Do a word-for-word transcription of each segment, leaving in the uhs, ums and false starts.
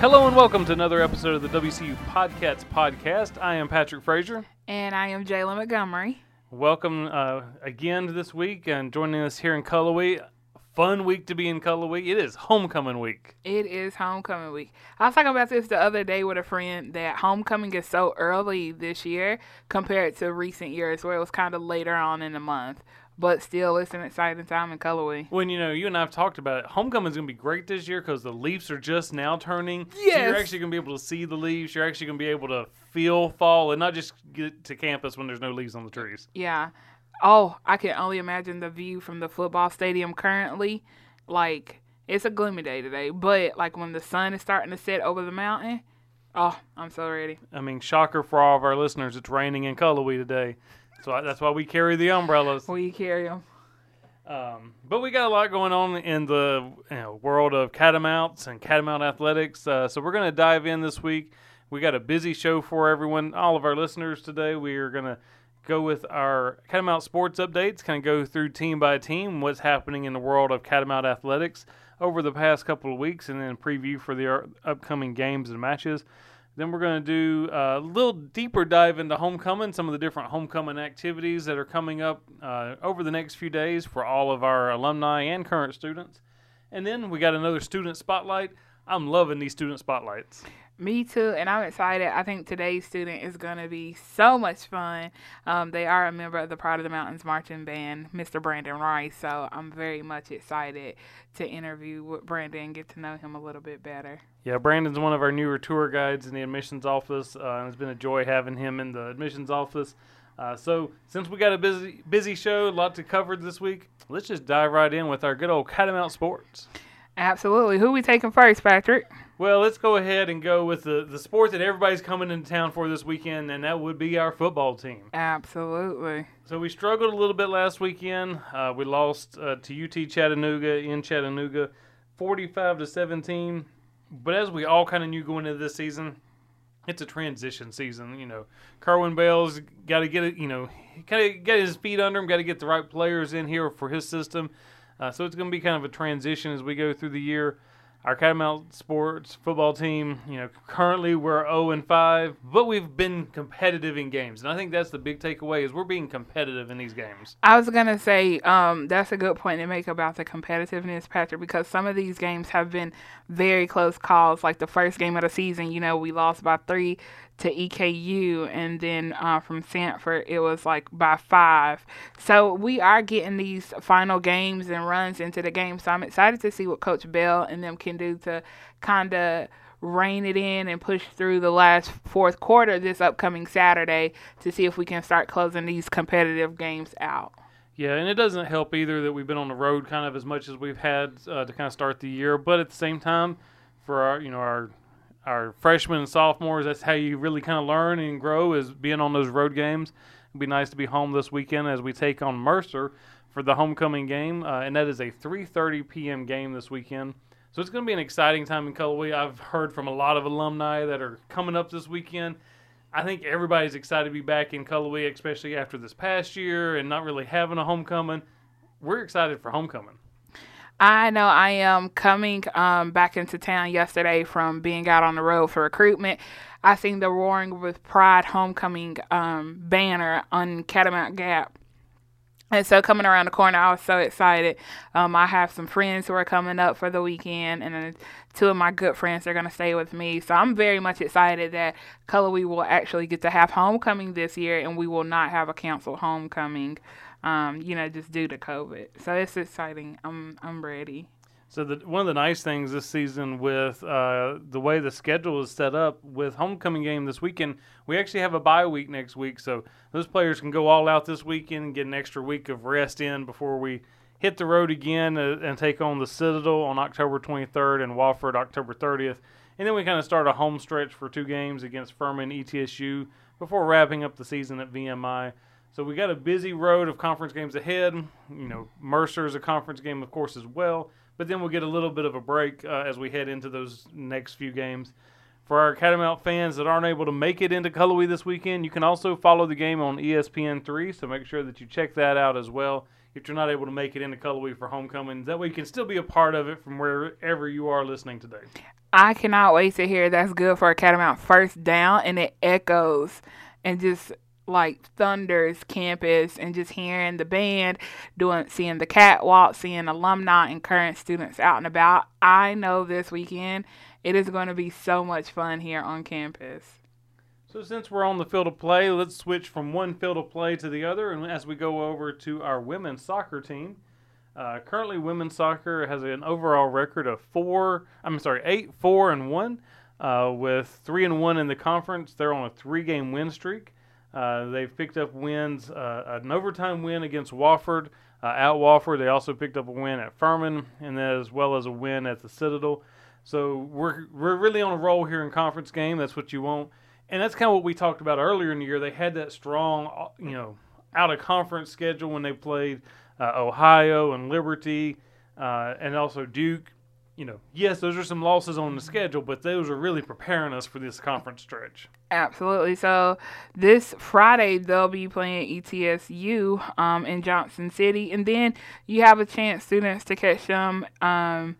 Hello and welcome to another episode of the W C U PodCats Podcast. I am Patrick Fraser. And I am Jalin Montgomery. Welcome uh, again this week and joining us here in Cullowhee. Fun week to be in Cullowhee. It is homecoming week. It is homecoming week. I was talking about this the other day with a friend that homecoming is so early this year compared to recent years where it was kind of later on in the month. But still, it's an exciting time in Cullowhee. When, you know, you and I have talked about it, homecoming is going to be great this year because the leaves are just now turning. Yes. So you're actually going to be able to see the leaves. You're actually going to be able to feel fall and not just get to campus when there's no leaves on the trees. Yeah. Oh, I can only imagine the view from the football stadium currently. Like, it's a gloomy day today. But, like, when the sun is starting to set over the mountain, oh, I'm so ready. I mean, shocker for all of our listeners, it's raining in Cullowhee today. So that's why we carry the umbrellas. We carry them. Um, but we got a lot going on in the you know, world of catamounts and catamount athletics. Uh, so we're going to dive in this week. We got a busy show for everyone, all of our listeners today. We are going to go with our catamount sports updates, kind of go through team by team what's happening in the world of catamount athletics over the past couple of weeks, and then preview for the upcoming games and matches. Then we're going to do a little deeper dive into homecoming, some of the different homecoming activities that are coming up uh, over the next few days for all of our alumni and current students. And then we got another student spotlight. I'm loving these student spotlights. Me too, and I'm excited. I think today's student is going to be so much fun. Um, they are a member of the Pride of the Mountains Marching Band, Mister Brandon Rice, so I'm very much excited to interview with Brandon and get to know him a little bit better. Yeah, Brandon's one of our newer tour guides in the admissions office, uh, and it's been a joy having him in the admissions office. Uh, so since we got a busy, busy show, a lot to cover this week, let's just dive right in with our good old Catamount Sports. Absolutely. Who we taking first, Patrick? Well, let's go ahead and go with the, the sport that everybody's coming into town for this weekend, and that would be our football team. Absolutely. So we struggled a little bit last weekend. Uh, we lost uh, to U T Chattanooga in Chattanooga, forty-five to seventeen. But as we all kind of knew going into this season, it's a transition season. You know, Kerwin Bell's got to get it. You know, kind of get his feet under him. Got to get the right players in here for his system. Uh, so it's going to be kind of a transition as we go through the year. Our Catamount Sports football team, you know, currently we're oh and five, but we've been competitive in games. And I think that's the big takeaway is we're being competitive in these games. I was going to say um, that's a good point to make about the competitiveness, Patrick, because some of these games have been very close calls. Like the first game of the season, you know, we lost by three to E K U, and then uh, from Samford, it was like by five. So we are getting these final games and runs into the game. So I'm excited to see what Coach Bell and them can do to kind of rein it in and push through the last fourth quarter this upcoming Saturday to see if we can start closing these competitive games out. Yeah, and it doesn't help either that we've been on the road kind of as much as we've had uh, to kind of start the year. But at the same time, for our, you know, our Our freshmen and sophomores, that's how you really kind of learn and grow is being on those road games. It'd be nice to be home this weekend as we take on Mercer for the homecoming game, uh, and that is a three thirty p.m. game this weekend. So it's going to be an exciting time in Cullowhee. I've heard from a lot of alumni that are coming up this weekend. I think everybody's excited to be back in Cullowhee, especially after this past year and not really having a homecoming. We're excited for homecoming. I know I am coming um, back into town yesterday from being out on the road for recruitment. I seen the Roaring with Pride homecoming um, banner on Catamount Gap. And so coming around the corner, I was so excited. Um, I have some friends who are coming up for the weekend, and then two of my good friends are going to stay with me. So I'm very much excited that Cullowhee will actually get to have homecoming this year, and we will not have a canceled homecoming, um, you know, just due to COVID. So it's exciting. I'm I'm ready. So the, one of the nice things this season with uh, the way the schedule is set up with homecoming game this weekend, we actually have a bye week next week. So those players can go all out this weekend and get an extra week of rest in before we hit the road again uh, and take on the Citadel on October twenty-third and Wofford October thirtieth. And then we kind of start a home stretch for two games against Furman and E T S U before wrapping up the season at V M I. So we got a busy road of conference games ahead. You know, Mercer is a conference game, of course, as well. But then we'll get a little bit of a break uh, as we head into those next few games. For our Catamount fans that aren't able to make it into Cullowhee this weekend, you can also follow the game on E S P N three, so make sure that you check that out as well if you're not able to make it into Cullowhee for homecoming. That way you can still be a part of it from wherever you are listening today. I cannot wait to hear that's good for a Catamount first down, and it echoes and just like thunders campus, and just hearing the band, doing, seeing the catwalk, seeing alumni and current students out and about. I know this weekend it is going to be so much fun here on campus. So since we're on the field of play, let's switch from one field of play to the other, and as we go over to our women's soccer team. Uh, currently, women's soccer has an overall record of four. I'm sorry, eight, four, and one. Uh, with three and one in the conference, they're on a three-game win streak. Uh, they've picked up wins, uh, an overtime win against Wofford. Uh, at Wofford, they also picked up a win at Furman, and as well as a win at the Citadel. So we're we're really on a roll here in conference game. That's what you want, and that's kind of what we talked about earlier in the year. They had that strong, you know, out of conference schedule when they played. Uh, Ohio and Liberty, uh, and also Duke. You know, yes, those are some losses on the schedule, but those are really preparing us for this conference stretch. Absolutely. So this Friday they'll be playing E T S U um, in Johnson City, and then you have a chance, students, to catch them um,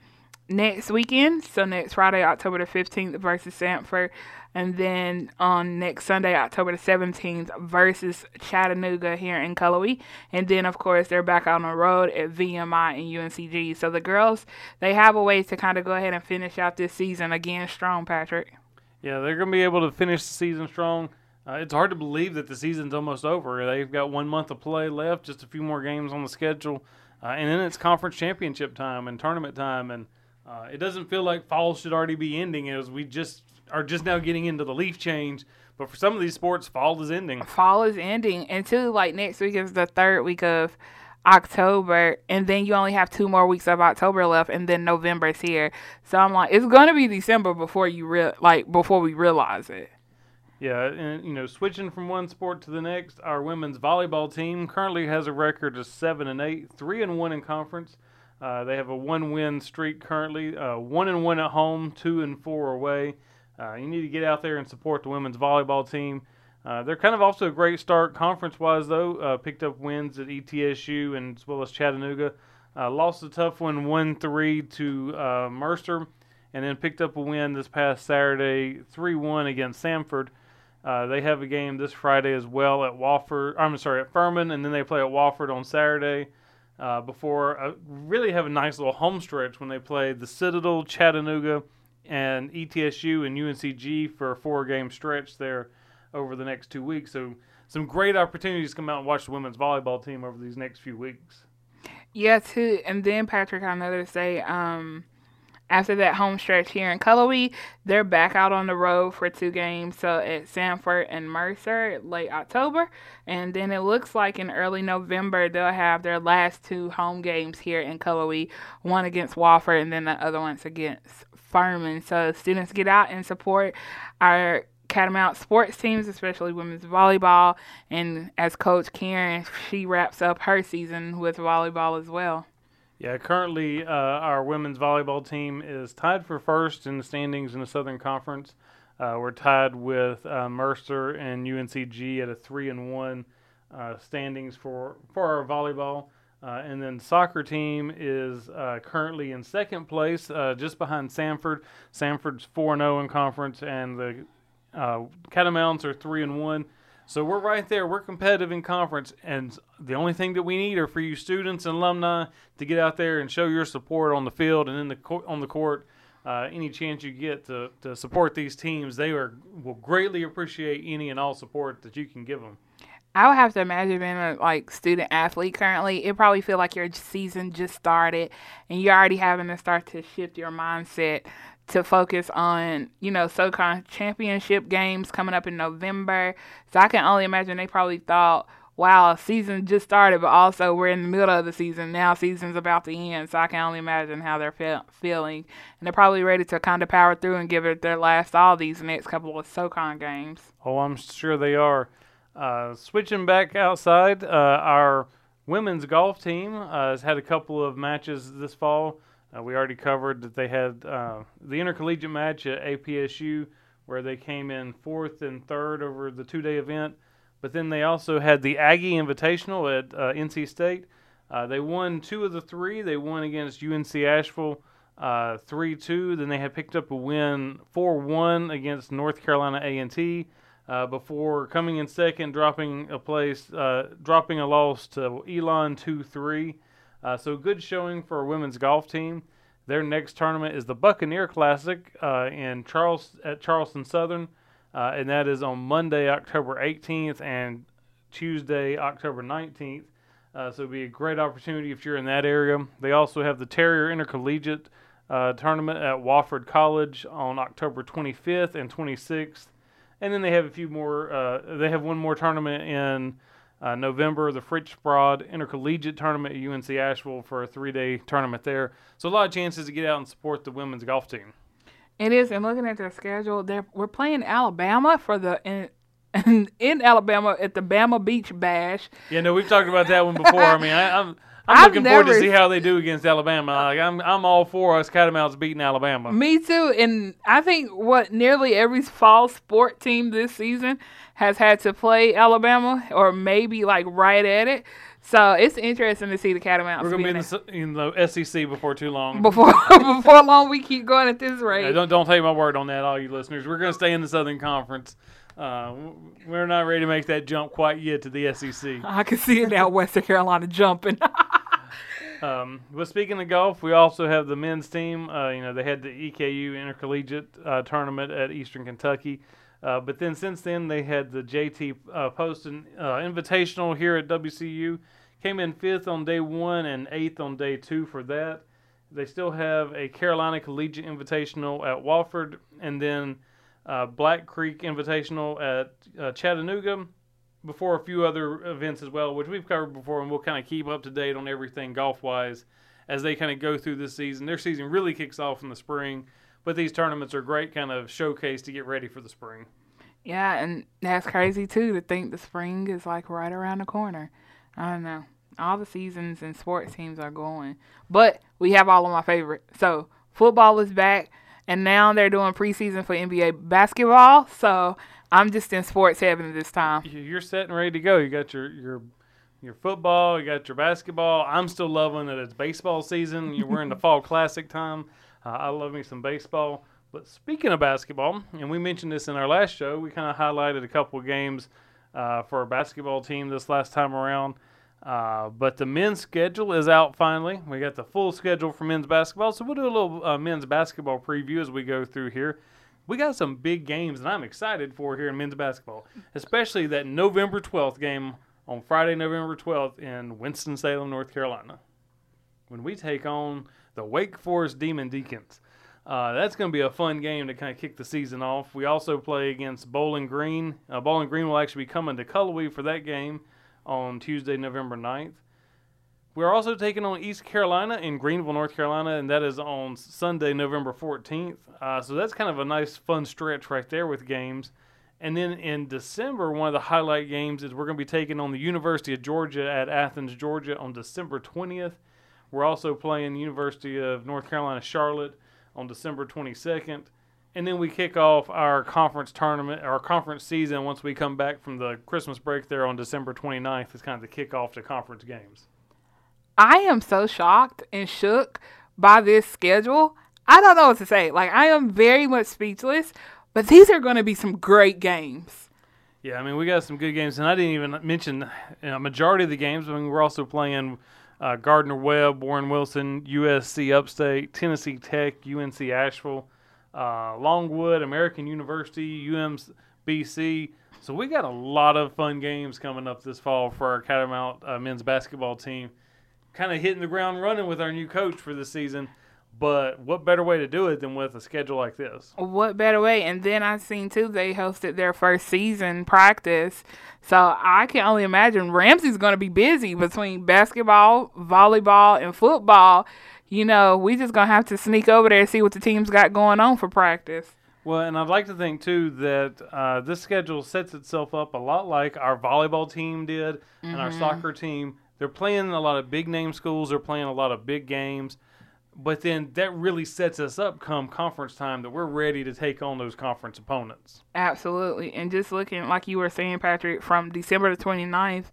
next weekend. So next Friday, October the fifteenth, versus Samford, and then on next Sunday, October the seventeenth, versus Chattanooga here in Cullowhee. And then, of course, they're back on the road at V M I and U N C G. So the girls, they have a way to kind of go ahead and finish out this season again strong, Patrick. Yeah, they're going to be able to finish the season strong. Uh, it's hard to believe that the season's almost over. They've got one month of play left, just a few more games on the schedule. Uh, and then it's conference championship time and tournament time. And uh, it doesn't feel like fall should already be ending as we just – are just now getting into the leaf change, but for some of these sports, fall is ending. Fall is ending, and too, like next week is the third week of October, and then you only have two more weeks of October left, and then November's here. So I'm like, it's going to be December before you re- like before we realize it. Yeah, and you know, switching from one sport to the next, our women's volleyball team currently has a record of seven and eight, three and one in conference. Uh, they have a one-win streak currently, uh, one and one at home, two and four away. Uh, you need to get out there and support the women's volleyball team. Uh, they're kind of off to a great start conference-wise, though. Uh, picked up wins at E T S U and as well as Chattanooga. Uh, lost a tough one, one three to uh, Mercer, and then picked up a win this past Saturday, three one against Samford. Uh, they have a game this Friday as well at Wofford. I'm sorry, at Furman, and then they play at Wofford on Saturday. Uh, before uh, really have a nice little home stretch when they play the Citadel, Chattanooga, and E T S U and U N C G for a four-game stretch there over the next two weeks. So some great opportunities to come out and watch the women's volleyball team over these next few weeks. Yeah, too. And then, Patrick, I know they say um, after that home stretch here in Cullowhee, they're back out on the road for two games, so at Samford and Mercer late October. And then it looks like in early November they'll have their last two home games here in Cullowhee, one against Wofford and then the other one's against Furman. So students, get out and support our Catamount sports teams, especially women's volleyball. And as Coach Karen, she wraps up her season with volleyball as well. Yeah, currently uh, our women's volleyball team is tied for first in the standings in the Southern Conference. Uh, we're tied with uh, Mercer and U N C G at a three and one uh, standings for, for our volleyball. Uh, and then soccer team is uh, currently in second place, uh, just behind Samford. Samford's four and oh in conference, and the uh, Catamounts are three and one. So we're right there. We're competitive in conference, and the only thing that we need are for you students and alumni to get out there and show your support on the field and in the co- on the court. Uh, any chance you get to, to support these teams, they are will greatly appreciate any and all support that you can give them. I would have to imagine being a like student athlete currently, it probably feel like your season just started and you're already having to start to shift your mindset to focus on, you know, SOCON championship games coming up in November. So I can only imagine they probably thought, wow, season just started, but also we're in the middle of the season. Now season's about to end, so I can only imagine how they're fe- feeling. And they're probably ready to kind of power through and give it their last all these next couple of SOCON games. Oh, I'm sure they are. Uh, switching back outside, uh, our women's golf team uh, has had a couple of matches this fall. Uh, we already covered that they had uh, the intercollegiate match at A P S U where they came in fourth and third over the two-day event. But then they also had the Aggie Invitational at uh, N C State. Uh, they won two of the three. They won against U N C Asheville uh, three two. Then they had picked up a win four one against North Carolina A and T uh, before coming in second, dropping a place, uh, dropping a loss to Elon two three. Uh, so good showing for a women's golf team. Their next tournament is the Buccaneer Classic uh, in Charles at Charleston Southern, uh, and that is on Monday, October eighteenth, and Tuesday, October nineteenth. Uh, so it would be a great opportunity if you're in that area. They also have the Terrier Intercollegiate uh, Tournament at Wofford College on October twenty-fifth and twenty-sixth. And then they have a few more. Uh, they have one more tournament in uh, November, the French Broad Intercollegiate Tournament at U N C Asheville for a three-day tournament there. So a lot of chances to get out and support the women's golf team. It is, and looking at their schedule, they're we're playing Alabama for the in- – in Alabama at the Bama Beach Bash. Yeah, no, we've talked about that one before. I mean, I, I'm I'm looking forward to see how they do against Alabama. Like, I'm I'm all for us Catamounts beating Alabama. Me too, and I think what nearly every fall sport team this season has had to play Alabama, or maybe like right at it. So it's interesting to see the Catamounts. We're gonna be in the, in the S E C before too long. Before before long, we keep going at this rate. Yeah, don't don't take my word on that, all you listeners. We're gonna stay in the Southern Conference. Uh, we're not ready to make that jump quite yet to the S E C. I can see it now, Western Carolina jumping. um, but speaking of golf, we also have the men's team. Uh, you know, they had the E K U Intercollegiate uh, Tournament at Eastern Kentucky. Uh, but then since then, they had the J T uh, Poston uh, Invitational here at W C U. Came in fifth on day one and eighth on day two for that. They still have a Carolina Collegiate Invitational at Wofford, and then Uh, Black Creek Invitational at uh, Chattanooga, before a few other events as well, which we've covered before, and we'll kind of keep up to date on everything golf-wise as they kind of go through this season. Their season really kicks off in the spring, but these tournaments are great kind of showcase to get ready for the spring. Yeah, and that's crazy, too, to think the spring is, like, right around the corner. I don't know. All the seasons and sports teams are going. But we have all of my favorite. So football is back. And now they're doing preseason for N B A basketball, so I'm just in sports heaven this time. You're set and ready to go. You got your your, your football, you got your basketball. I'm still loving that it's baseball season. We're in the fall classic time. Uh, I love me some baseball. But speaking of basketball, and we mentioned this in our last show, we kind of highlighted a couple of games uh, for our basketball team this last time around. Uh, but the men's schedule is out finally. We got the full schedule for men's basketball, so we'll do a little uh, men's basketball preview as we go through here. We got some big games that I'm excited for here in men's basketball, especially that November twelfth game on Friday, November twelfth in Winston-Salem, North Carolina, when we take on the Wake Forest Demon Deacons. Uh, that's going to be a fun game to kind of kick the season off. We also play against Bowling Green. Uh, Bowling Green will actually be coming to Cullowhee for that game on Tuesday, November ninth. We're also taking on East Carolina in Greenville, North Carolina, and that is on Sunday, November fourteenth. Uh, so that's kind of a nice, fun stretch right there with games. And then in December, one of the highlight games is we're going to be taking on the University of Georgia at Athens, Georgia on December twentieth. We're also playing the University of North Carolina Charlotte on December twenty-second. And then we kick off our conference tournament, our conference season, once we come back from the Christmas break there on December twenty-ninth. It's kind of the kickoff to conference games. I am so shocked and shook by this schedule. I don't know what to say. Like, I am very much speechless, but these are going to be some great games. Yeah, I mean, we got some good games, and I didn't even mention a majority of the games. I mean, we're also playing uh, Gardner-Webb, Warren Wilson, U S C Upstate, Tennessee Tech, U N C Asheville, Uh, Longwood, American University, U M B C. So we got a lot of fun games coming up this fall for our Catamount uh, men's basketball team. Kind of hitting the ground running with our new coach for the season. But what better way to do it than with a schedule like this? What better way? And then I seen, too, they hosted their first season practice. So I can only imagine Ramsey's going to be busy between basketball, volleyball, and football. You know, we just going to have to sneak over there and see what the team's got going on for practice. Well, and I'd like to think, too, that uh, this schedule sets itself up a lot like our volleyball team did mm-hmm. and our soccer team. They're playing a lot of big-name schools. They're playing a lot of big games. But then that really sets us up come conference time that we're ready to take on those conference opponents. Absolutely. And just looking, like you were saying, Patrick, from December the twenty-ninth,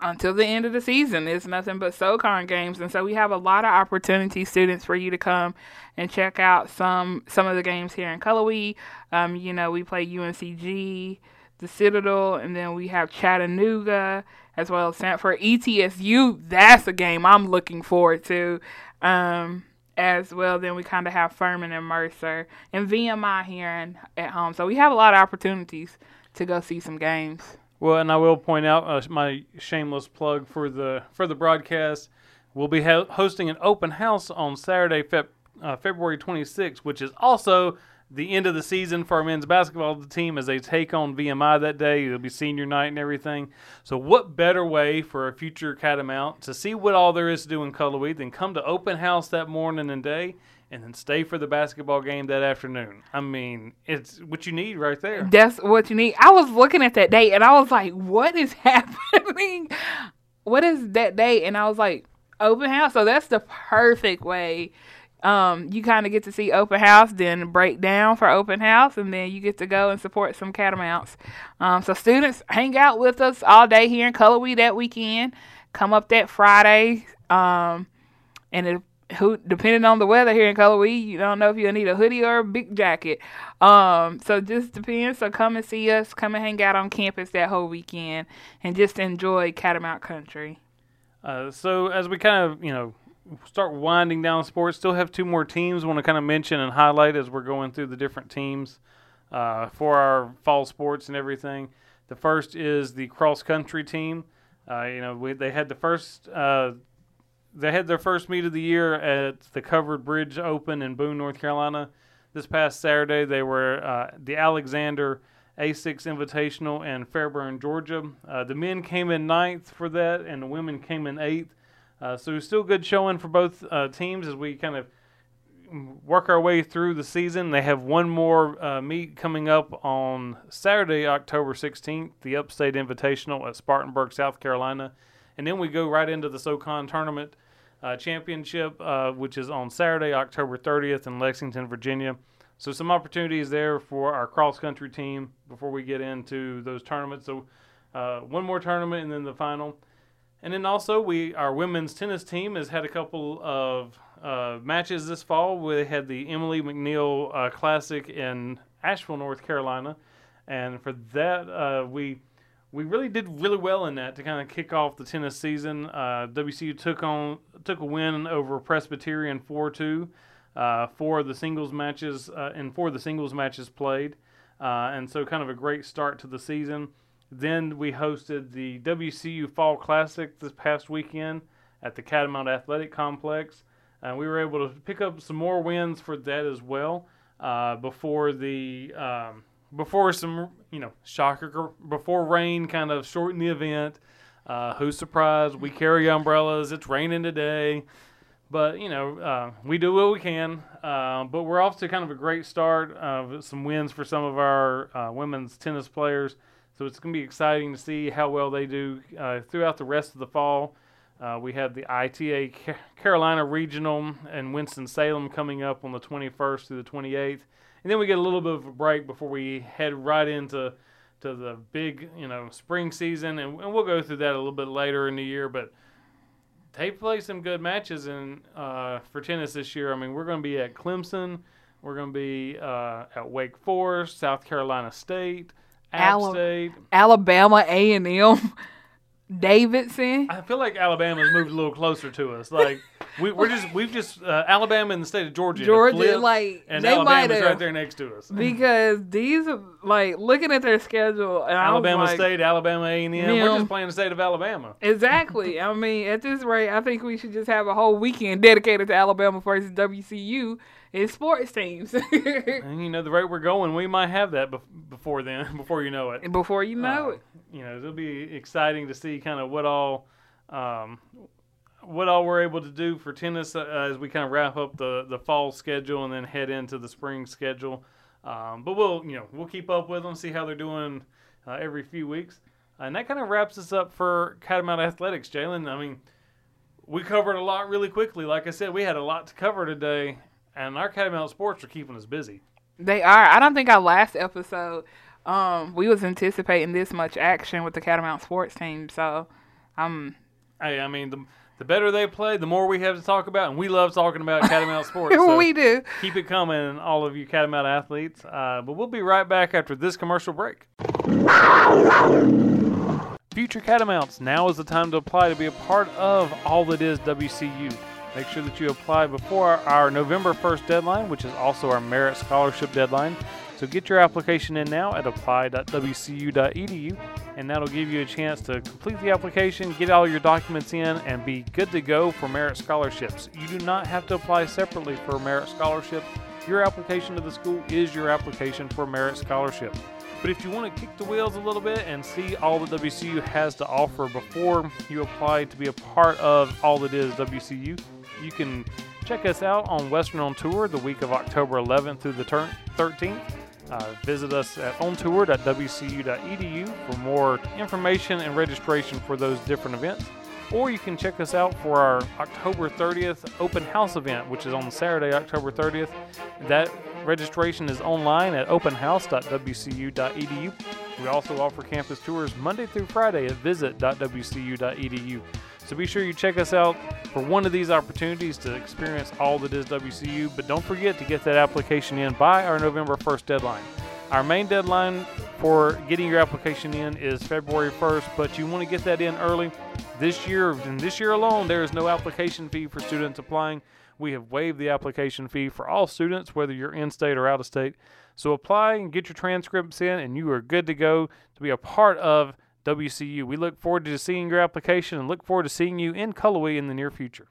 until the end of the season, it's nothing but SOCON games. And so we have a lot of opportunity, students, for you to come and check out some some of the games here in Cullowhee. Um, you know, we play U N C G, the Citadel, and then we have Chattanooga, as well as Samford. E T S U, that's a game I'm looking forward to um, as well. Then we kind of have Furman and Mercer and V M I here and at home. So we have a lot of opportunities to go see some games. Well, and I will point out uh, my shameless plug for the for the broadcast. We'll be ho- hosting an open house on Saturday, Feb- uh, February twenty-sixth, which is also the end of the season for our men's basketball team as they take on V M I that day. It'll be senior night and everything. So what better way for a future Catamount to see what all there is to do in Cullowhee than come to open house that morning and day, and then stay for the basketball game that afternoon. I mean, it's what you need right there. That's what you need. I was looking at that day, and I was like, what is happening? What is that day? And I was like, open house. So that's the perfect way. Um, you kind of get to see open house, then break down for open house, and then you get to go and support some Catamounts. Um, so students, hang out with us all day here in Cullowhee that weekend. Come up that Friday, um, and it'll Who, depending on the weather here in Cullowhee, you don't know if you'll need a hoodie or a big jacket. Um, so just depends. So come and see us. Come and hang out on campus that whole weekend and just enjoy Catamount Country. Uh, so as we kind of, you know, start winding down sports, still have two more teams I want to kind of mention and highlight as we're going through the different teams uh, for our fall sports and everything. The first is the cross-country team. Uh, you know, we, they had the first uh, – They had their first meet of the year at the Covered Bridge Open in Boone, North Carolina. This past Saturday, they were uh, the Alexander A six Invitational in Fairburn, Georgia. Uh, the men came in ninth for that, and the women came in eighth. Uh, so it was still good showing for both uh, teams as we kind of work our way through the season. They have one more uh, meet coming up on Saturday, October sixteenth, the Upstate Invitational at Spartanburg, South Carolina. And then we go right into the SOCON Tournament uh, Championship, uh, which is on Saturday, October thirtieth in Lexington, Virginia. So some opportunities there for our cross-country team before we get into those tournaments. So uh, one more tournament and then the final. And then also we our women's tennis team has had a couple of uh, matches this fall. We had the Emily McNeil uh, Classic in Asheville, North Carolina. And for that, uh, we... We really did really well in that to kind of kick off the tennis season. Uh, W C U took on took a win over Presbyterian four two uh, for the singles matches uh, and for the singles matches played, uh, and so kind of a great start to the season. Then we hosted the W C U Fall Classic this past weekend at the Catamount Athletic Complex, and we were able to pick up some more wins for that as well uh, before the. Um, Before some, you know, shocker, before rain kind of shortened the event. Uh, who's surprised? We carry umbrellas. It's raining today. But, you know, uh, we do what we can. Uh, but we're off to kind of a great start of some wins for some of our uh, women's tennis players. So it's going to be exciting to see how well they do uh, throughout the rest of the fall. Uh, we have the I T A Carolina Regional and Winston-Salem coming up on the twenty-first through the twenty-eighth. And then we get a little bit of a break before we head right into to the big, you know, spring season. And, and we'll go through that a little bit later in the year. But they play some good matches in uh, for tennis this year. I mean, we're going to be at Clemson. We're going to be uh, at Wake Forest, South Carolina State, App Ala- State. Alabama A and M, Davidson. I feel like Alabama's moved a little closer to us. Like. We, we're just we've just uh, Alabama and the state of Georgia, Georgia flipped, like, and they Alabama's might right there next to us. Because these are, like, looking at their schedule, and Alabama I was like, State, Alabama A and M, we're just playing the state of Alabama. Exactly. I mean, at this rate, I think we should just have a whole weekend dedicated to Alabama versus W C U and sports teams. And you know, the rate we're going, we might have that be- before then, before you know it. Before you know uh, it, you know, it'll be exciting to see kind of what all. Um, what all we're able to do for tennis uh, as we kind of wrap up the, the fall schedule and then head into the spring schedule. Um, but we'll, you know, we'll keep up with them, see how they're doing uh, every few weeks. And that kind of wraps us up for Catamount Athletics, Jalin. I mean, we covered a lot really quickly. Like I said, we had a lot to cover today, and our Catamount sports are keeping us busy. They are. I don't think our last episode, um, we was anticipating this much action with the Catamount sports team, so... I'm. Hey, I mean, the the better they play, the more we have to talk about, and we love talking about Catamount sports. So we do. Keep it coming, all of you Catamount athletes. Uh, but we'll be right back after this commercial break. Future Catamounts, now is the time to apply to be a part of All That Is W C U. Make sure that you apply before our November first deadline, which is also our merit scholarship deadline. So get your application in now at apply dot w c u dot e d u, and that'll give you a chance to complete the application, get all your documents in, and be good to go for merit scholarships. You do not have to apply separately for merit scholarship. Your application to the school is your application for merit scholarship. But if you want to kick the wheels a little bit and see all that W C U has to offer before you apply to be a part of All That Is W C U, you can check us out on Western on Tour the week of October eleventh through the thirteenth. Uh, visit us at ontour dot w c u dot e d u for more information and registration for those different events. Or you can check us out for our October thirtieth open house event, which is on Saturday, October thirtieth. That registration is online at open house dot w c u dot e d u. We also offer campus tours Monday through Friday at visit dot w c u dot e d u. So be sure you check us out for one of these opportunities to experience all that is W C U, but don't forget to get that application in by our November first deadline. Our main deadline for getting your application in is February first, but you want to get that in early. This year, and this year alone, there is no application fee for students applying. We have waived the application fee for all students, whether you're in-state or out-of-state. So apply and get your transcripts in, and you are good to go to be a part of W C U. We look forward to seeing your application and look forward to seeing you in Cullowhee in the near future.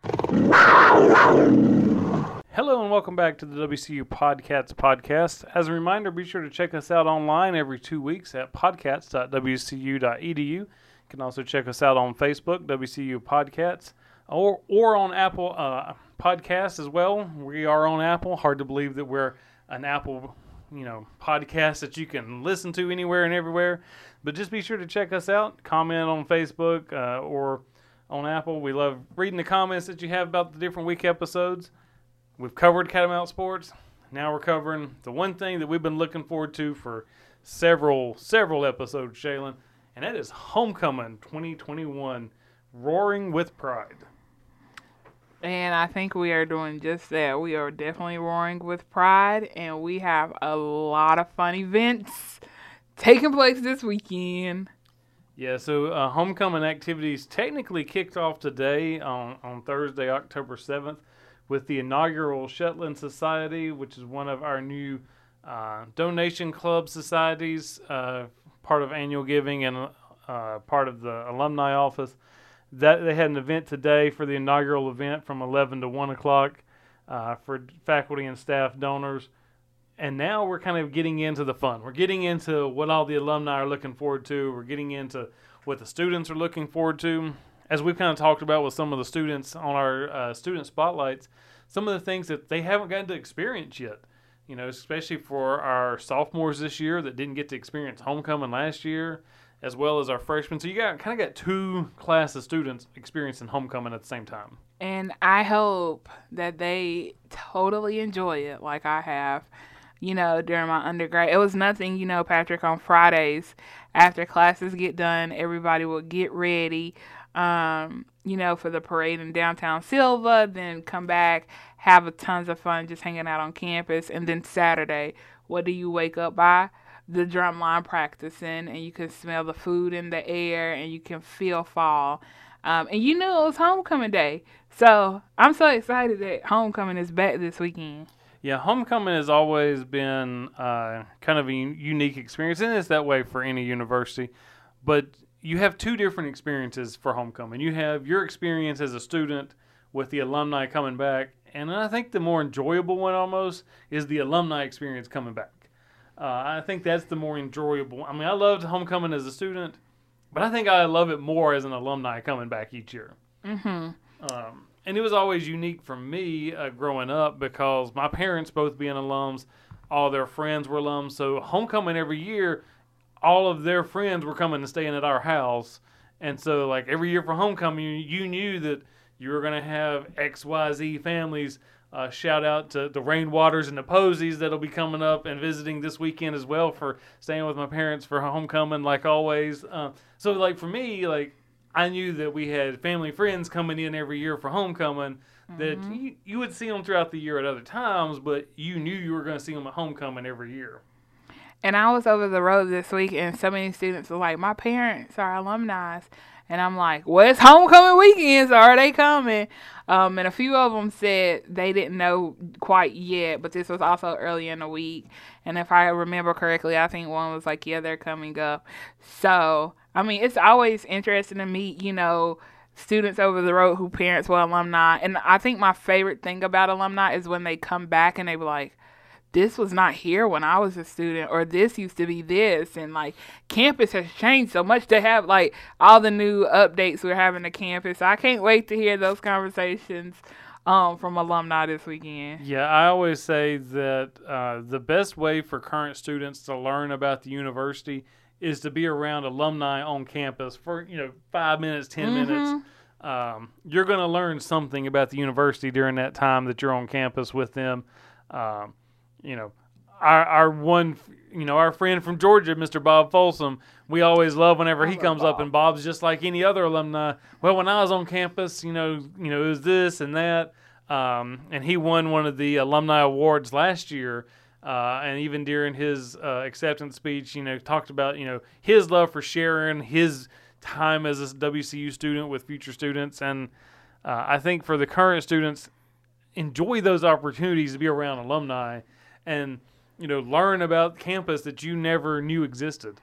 Hello and welcome back to the W C U PodCats Podcast. As a reminder, be sure to check us out online every two weeks at podcasts dot w c u dot e d u. You can also check us out on Facebook, W C U Podcasts, or, or on Apple uh, Podcasts as well. We are on Apple. Hard to believe that we're an Apple you know, podcasts that you can listen to anywhere and everywhere. But just be sure to check us out. Comment on Facebook uh, or on Apple. We love reading the comments that you have about the different week episodes. We've covered Catamount sports. Now we're covering the one thing that we've been looking forward to for several, several episodes, Jalin, and that is Homecoming twenty twenty-one, Roaring with Pride. And I think we are doing just that. We are definitely roaring with pride, and we have a lot of fun events taking place this weekend. Yeah, so uh, homecoming activities technically kicked off today on, on Thursday, October seventh, with the inaugural Shetland Society, which is one of our new uh, donation club societies, uh, part of annual giving and uh, part of the alumni office. That they had an event today for the inaugural event from eleven to one o'clock uh, for faculty and staff donors. And now we're kind of getting into the fun. We're getting into what all the alumni are looking forward to. We're getting into what the students are looking forward to. As we've kind of talked about with some of the students on our uh, student spotlights, some of the things that they haven't gotten to experience yet, you know, especially for our sophomores this year that didn't get to experience homecoming last year, as well as our freshmen. So you got kind of got two classes of students experiencing homecoming at the same time. And I hope that they totally enjoy it like I have, you know, during my undergrad. It was nothing, you know, Patrick, on Fridays after classes get done, everybody would get ready, um, you know, for the parade in downtown Silva, then come back, have tons of fun just hanging out on campus. And then Saturday, what do you wake up by? The drumline practicing, and you can smell the food in the air, and you can feel fall. Um, and you knew it was homecoming day. So I'm so excited that homecoming is back this weekend. Yeah, homecoming has always been uh, kind of a unique experience, and it's that way for any university. But you have two different experiences for homecoming. You have your experience as a student with the alumni coming back, and I think the more enjoyable one almost is the alumni experience coming back. Uh, I think that's the more enjoyable. I mean, I loved homecoming as a student, but I think I love it more as an alumni coming back each year. Mm-hmm. Um, and it was always unique for me uh, growing up because my parents both being alums, all their friends were alums. So homecoming every year, all of their friends were coming and staying at our house. And so, like, every year for homecoming, you, you knew that you were going to have X Y Z families. Uh, shout out to the Rainwaters and the Posies that'll be coming up and visiting this weekend as well for staying with my parents for homecoming, like always. Uh, so, like, for me, like, I knew that we had family friends coming in every year for homecoming that mm-hmm. you, you would see them throughout the year at other times, but you knew you were going to see them at homecoming every year. And I was over the road this week, and so many students were like, my parents are alumni. And I'm like, well, it's homecoming weekend, so are they coming? Um, and a few of them said they didn't know quite yet, but this was also early in the week. And if I remember correctly, I think one was like, yeah, they're coming up. So, I mean, it's always interesting to meet, you know, students over the road who parents were alumni. And I think my favorite thing about alumni is when they come back and they were like, this was not here when I was a student, or this used to be this. And like, campus has changed so much. To have like all the new updates we're having to campus. I can't wait to hear those conversations um, from alumni this weekend. Yeah. I always say that uh, the best way for current students to learn about the university is to be around alumni on campus for, you know, five minutes, ten mm-hmm. minutes. Um, you're going to learn something about the university during that time that you're on campus with them. Um, You know, our our one, you know, our friend from Georgia, Mister Bob Folsom, we always love whenever he comes Bob. up, and Bob's just like any other alumni. Well, when I was on campus, you know, you know, it was this and that, um, and he won one of the alumni awards last year, uh, and even during his uh, acceptance speech, you know, talked about, you know, his love for sharing his time as a W C U student with future students, and uh, I think for the current students, enjoy those opportunities to be around alumni. And, you know, learn about campus that you never knew existed.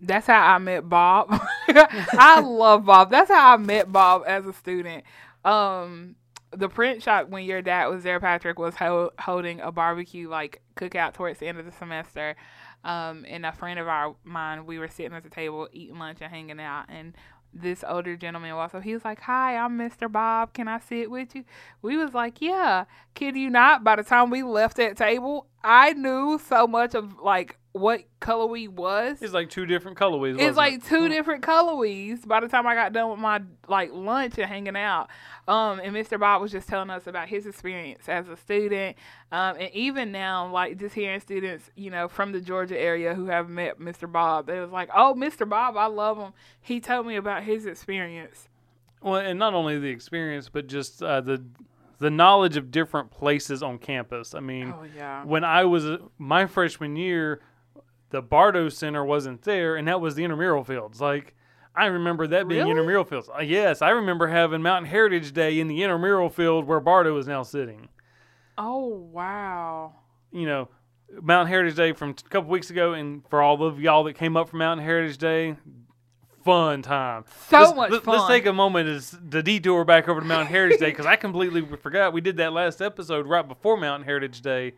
That's how I met Bob. I love Bob. That's how I met Bob as a student. Um, the print shop, when your dad was there, Patrick, was ho- holding a barbecue, like, cookout towards the end of the semester. Um, and a friend of our, mine, we were sitting at the table eating lunch and hanging out. And this older gentleman was, so he was like, hi, I'm Mister Bob. Can I sit with you? We was like, yeah, kid you not. By the time we left that table, I knew so much of like what Cullowhee was. It's like two different Cullowhees. It's like it? two different Cullowhees by the time I got done with my like lunch and hanging out. Um, and Mister Bob was just telling us about his experience as a student. Um, and even now, like just hearing students, you know, from the Georgia area who have met Mister Bob, they was like, oh, Mister Bob, I love him. He told me about his experience. Well, and not only the experience, but just uh, the the knowledge of different places on campus. I mean, oh, yeah. when I was my freshman year, the Bardo Center wasn't there, and that was the intramural fields. Like, I remember that being really? intramural fields. Uh, yes, I remember having Mountain Heritage Day in the intramural field where Bardo is now sitting. Oh, wow. You know, Mountain Heritage Day from a couple weeks ago, and for all of y'all that came up for Mountain Heritage Day, fun time. So let's, much let, fun. Let's take a moment to detour back over to Mountain Heritage Day, because I completely forgot we did that last episode right before Mountain Heritage Day,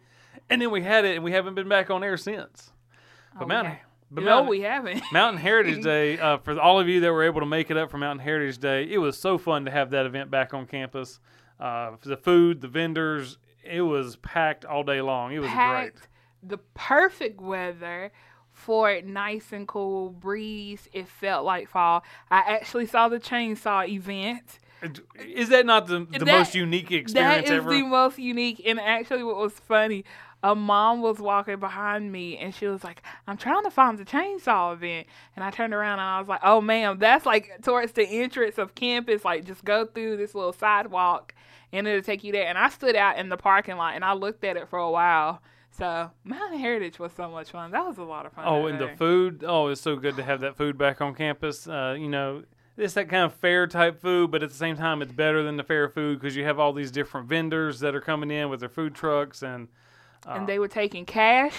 and then we had it, and we haven't been back on air since. But oh, Mountain, but no, Mountain, we haven't. Mountain Heritage Day, uh, for all of you that were able to make it up for Mountain Heritage Day, it was so fun to have that event back on campus. Uh, the food, the vendors, it was packed all day long. It was packed, great. The perfect weather for it, nice and cool, breeze. It felt like fall. I actually saw the chainsaw event. Is that not the, the that, most unique experience that ever? That is the most unique, and actually what was funny, a mom was walking behind me, and she was like, I'm trying to find the chainsaw event. And I turned around, and I was like, oh, ma'am, that's like towards the entrance of campus. Like, just go through this little sidewalk, and it'll take you there. And I stood out in the parking lot, and I looked at it for a while. So, Mountain Heritage was so much fun. That was a lot of fun. Oh, and the food. Oh, it's so good to have that food back on campus. Uh, you know, it's that kind of fair-type food, but at the same time, it's better than the fair food because you have all these different vendors that are coming in with their food trucks, and Uh, and they were taking cash.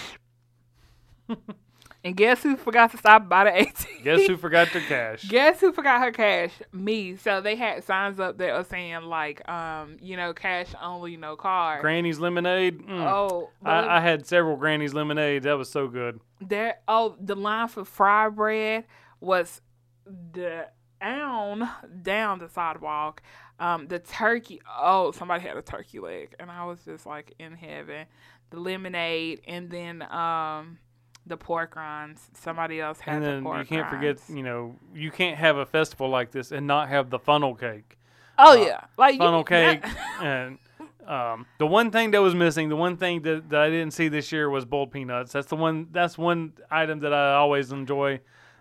And guess who forgot to stop by the A T? Guess who forgot their cash? Guess who forgot her cash? Me. So they had signs up that were saying, like, um, you know, cash only, no card. Granny's Lemonade. Mm. Oh. I, I had several Granny's Lemonades. That was so good. There, oh, the line for fry bread was the down, down the sidewalk. Um, the turkey. Oh, somebody had a turkey leg, and I was just, like, in heaven. The lemonade, and then um, the pork rinds. Somebody else had the pork rinds. And then you can't rinds. forget, you know, you can't have a festival like this and not have the funnel cake. Oh, uh, yeah. like Funnel you, cake. That- and um, the one thing that was missing, the one thing that, that I didn't see this year was boiled peanuts. That's the one. That's one item that I always enjoy,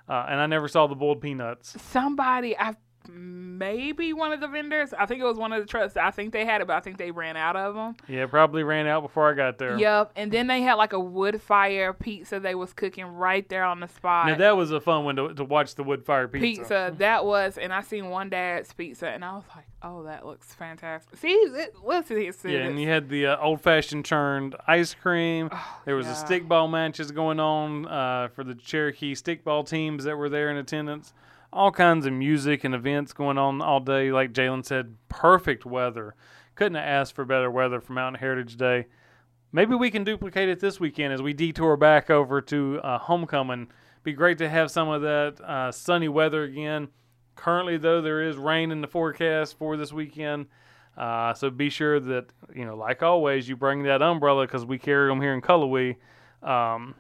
uh, and I never saw the boiled peanuts. Somebody, I maybe one of the vendors. I think it was one of the trusts. I think they had it, but I think they ran out of them. Yeah, probably ran out before I got there. Yep. And then they had like a wood fire pizza they was cooking right there on the spot. Now, that was a fun one to, to watch, the wood fire pizza. Pizza, that was. And I seen one dad's pizza, and I was like, oh, that looks fantastic. See, it, listen to this. Yeah, and you had the uh, old-fashioned churned ice cream. Oh, there was yeah. a stickball matches going on uh, for the Cherokee stickball teams that were there in attendance. All kinds of music and events going on all day. Like Jalin said, perfect weather. Couldn't have asked for better weather for Mountain Heritage Day. Maybe we can duplicate it this weekend as we detour back over to uh, homecoming. Be great to have some of that uh, sunny weather again. Currently, though, there is rain in the forecast for this weekend. Uh, so be sure that, you know, like always, you bring that umbrella because we carry them here in Cullowhee. Um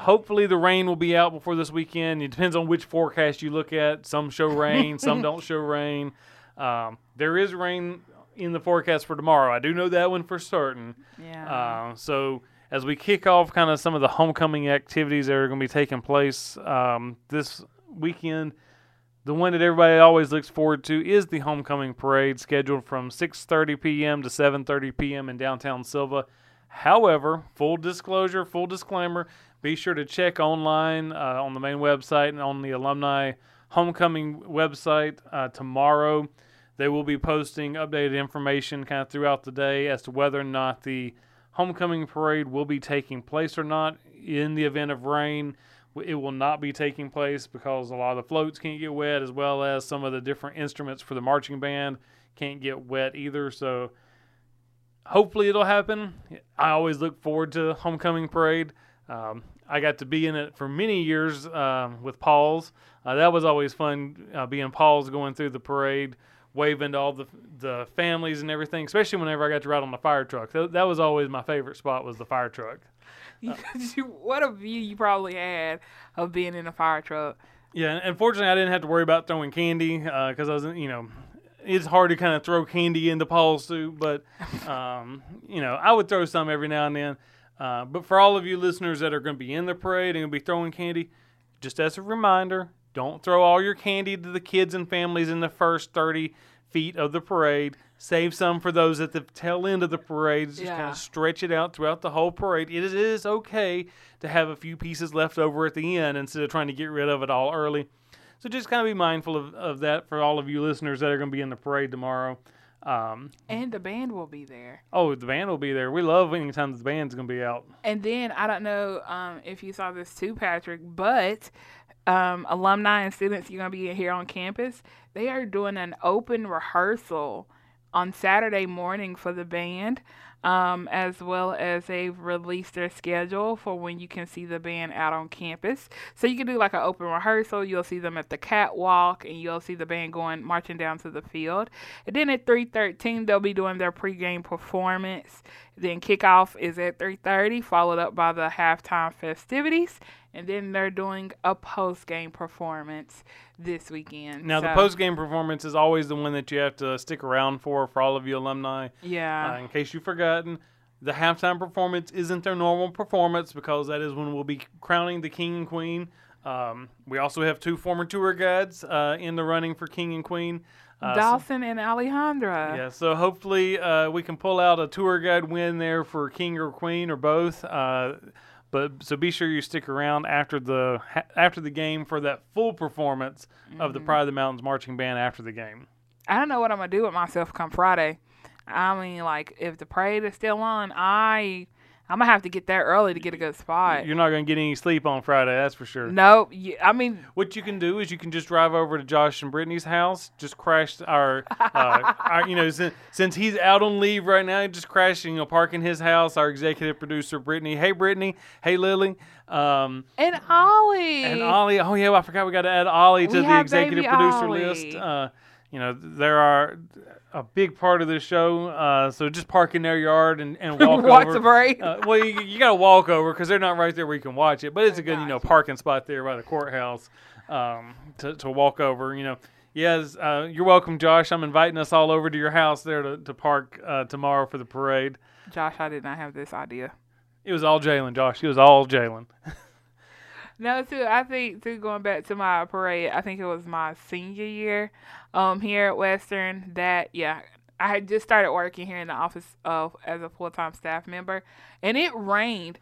Hopefully the rain will be out before this weekend. It depends on which forecast you look at. Some show rain, some don't show rain. Um, there is rain in the forecast for tomorrow. I do know that one for certain. Yeah. Uh, so as we kick off kind of some of the homecoming activities that are going to be taking place um, this weekend, the one that everybody always looks forward to is the homecoming parade, scheduled from six thirty p.m. to seven thirty p.m. in downtown Silva. However, full disclosure, full disclaimer, be sure to check online uh, on the main website and on the alumni homecoming website uh, tomorrow. They will be posting updated information kind of throughout the day as to whether or not the homecoming parade will be taking place or not. In the event of rain, it will not be taking place because a lot of the floats can't get wet, as well as some of the different instruments for the marching band can't get wet either. So hopefully it'll happen. I always look forward to homecoming parade. Um, I got to be in it for many years uh, with Paul's. Uh, that was always fun, uh, being Paul's, going through the parade, waving to all the the families and everything, especially whenever I got to ride on the fire truck. That, that was always my favorite spot, was the fire truck. Uh, what a view you probably had of being in a fire truck. Yeah, and fortunately I didn't have to worry about throwing candy because uh, I was, you know, it's hard to kind of throw candy into Paul's suit, but, um, you know, I would throw some every now and then. Uh, but for all of you listeners that are going to be in the parade and going to be throwing candy, just as a reminder, don't throw all your candy to the kids and families in the first thirty feet of the parade. Save some for those at the tail end of the parade. Just yeah. kind of stretch it out throughout the whole parade. It is okay to have a few pieces left over at the end instead of trying to get rid of it all early. So just kind of be mindful of, of that for all of you listeners that are going to be in the parade tomorrow. Um, and the band will be there. Oh, the band will be there. We love anytime the band's going to be out. And then, I don't know um, if you saw this too, Patrick, but um, alumni and students, you're going to be here on campus, they are doing an open rehearsal on Saturday morning for the band, um, as well as they've released their schedule for when you can see the band out on campus. So you can do like an open rehearsal. You'll see them at the catwalk, and you'll see the band going marching down to the field. And then at three thirteen, they'll be doing their pregame performance. Then kickoff is at three thirty, followed up by the halftime festivities. And then they're doing a post-game performance this weekend. Now, so. The post-game performance is always the one that you have to stick around for, for all of you alumni. Yeah. Uh, in case you've forgotten, the halftime performance isn't their normal performance because that is when we'll be crowning the king and queen. Um, we also have two former tour guides uh, in the running for king and queen. Uh, Dawson so, and Alejandra. Yeah, so hopefully uh, we can pull out a tour guide win there for king or queen or both. Uh But so be sure you stick around after the after the game for that full performance mm-hmm. of the Pride of the Mountains Marching Band after the game. I don't know what I'm going to do with myself come Friday. I mean, like, if the parade is still on, I, I'm going to have to get there early to get a good spot. You're not going to get any sleep on Friday, that's for sure. Nope. I mean. What you can do is you can just drive over to Josh and Brittany's house, just crash our, uh, our you know, since, since he's out on leave right now, just crashing, you know, park in his house, our executive producer, Brittany. Hey, Brittany. Hey, Lily. Um, and Ollie. And Ollie. Oh, yeah, well, I forgot we got to add Ollie to we the executive producer Ollie. list. Uh You know, there are a big part of this show, uh, so just park in their yard and, and walk over. Watch the parade? Uh, well, you, you got to walk over because they're not right there where you can watch it, but it's oh, a good, gosh. you know, parking spot there by the courthouse um, to, to walk over, you know. Yes, uh, you're welcome, Josh. I'm inviting us all over to your house there to, to park uh, tomorrow for the parade. Josh, I did not have this idea. It was all Jalin, Josh. It was all Jalin. No, too. I think too. Going back to my parade, I think it was my senior year, um, here at Western. That yeah, I had just started working here in the office of as a full time staff member, and it rained.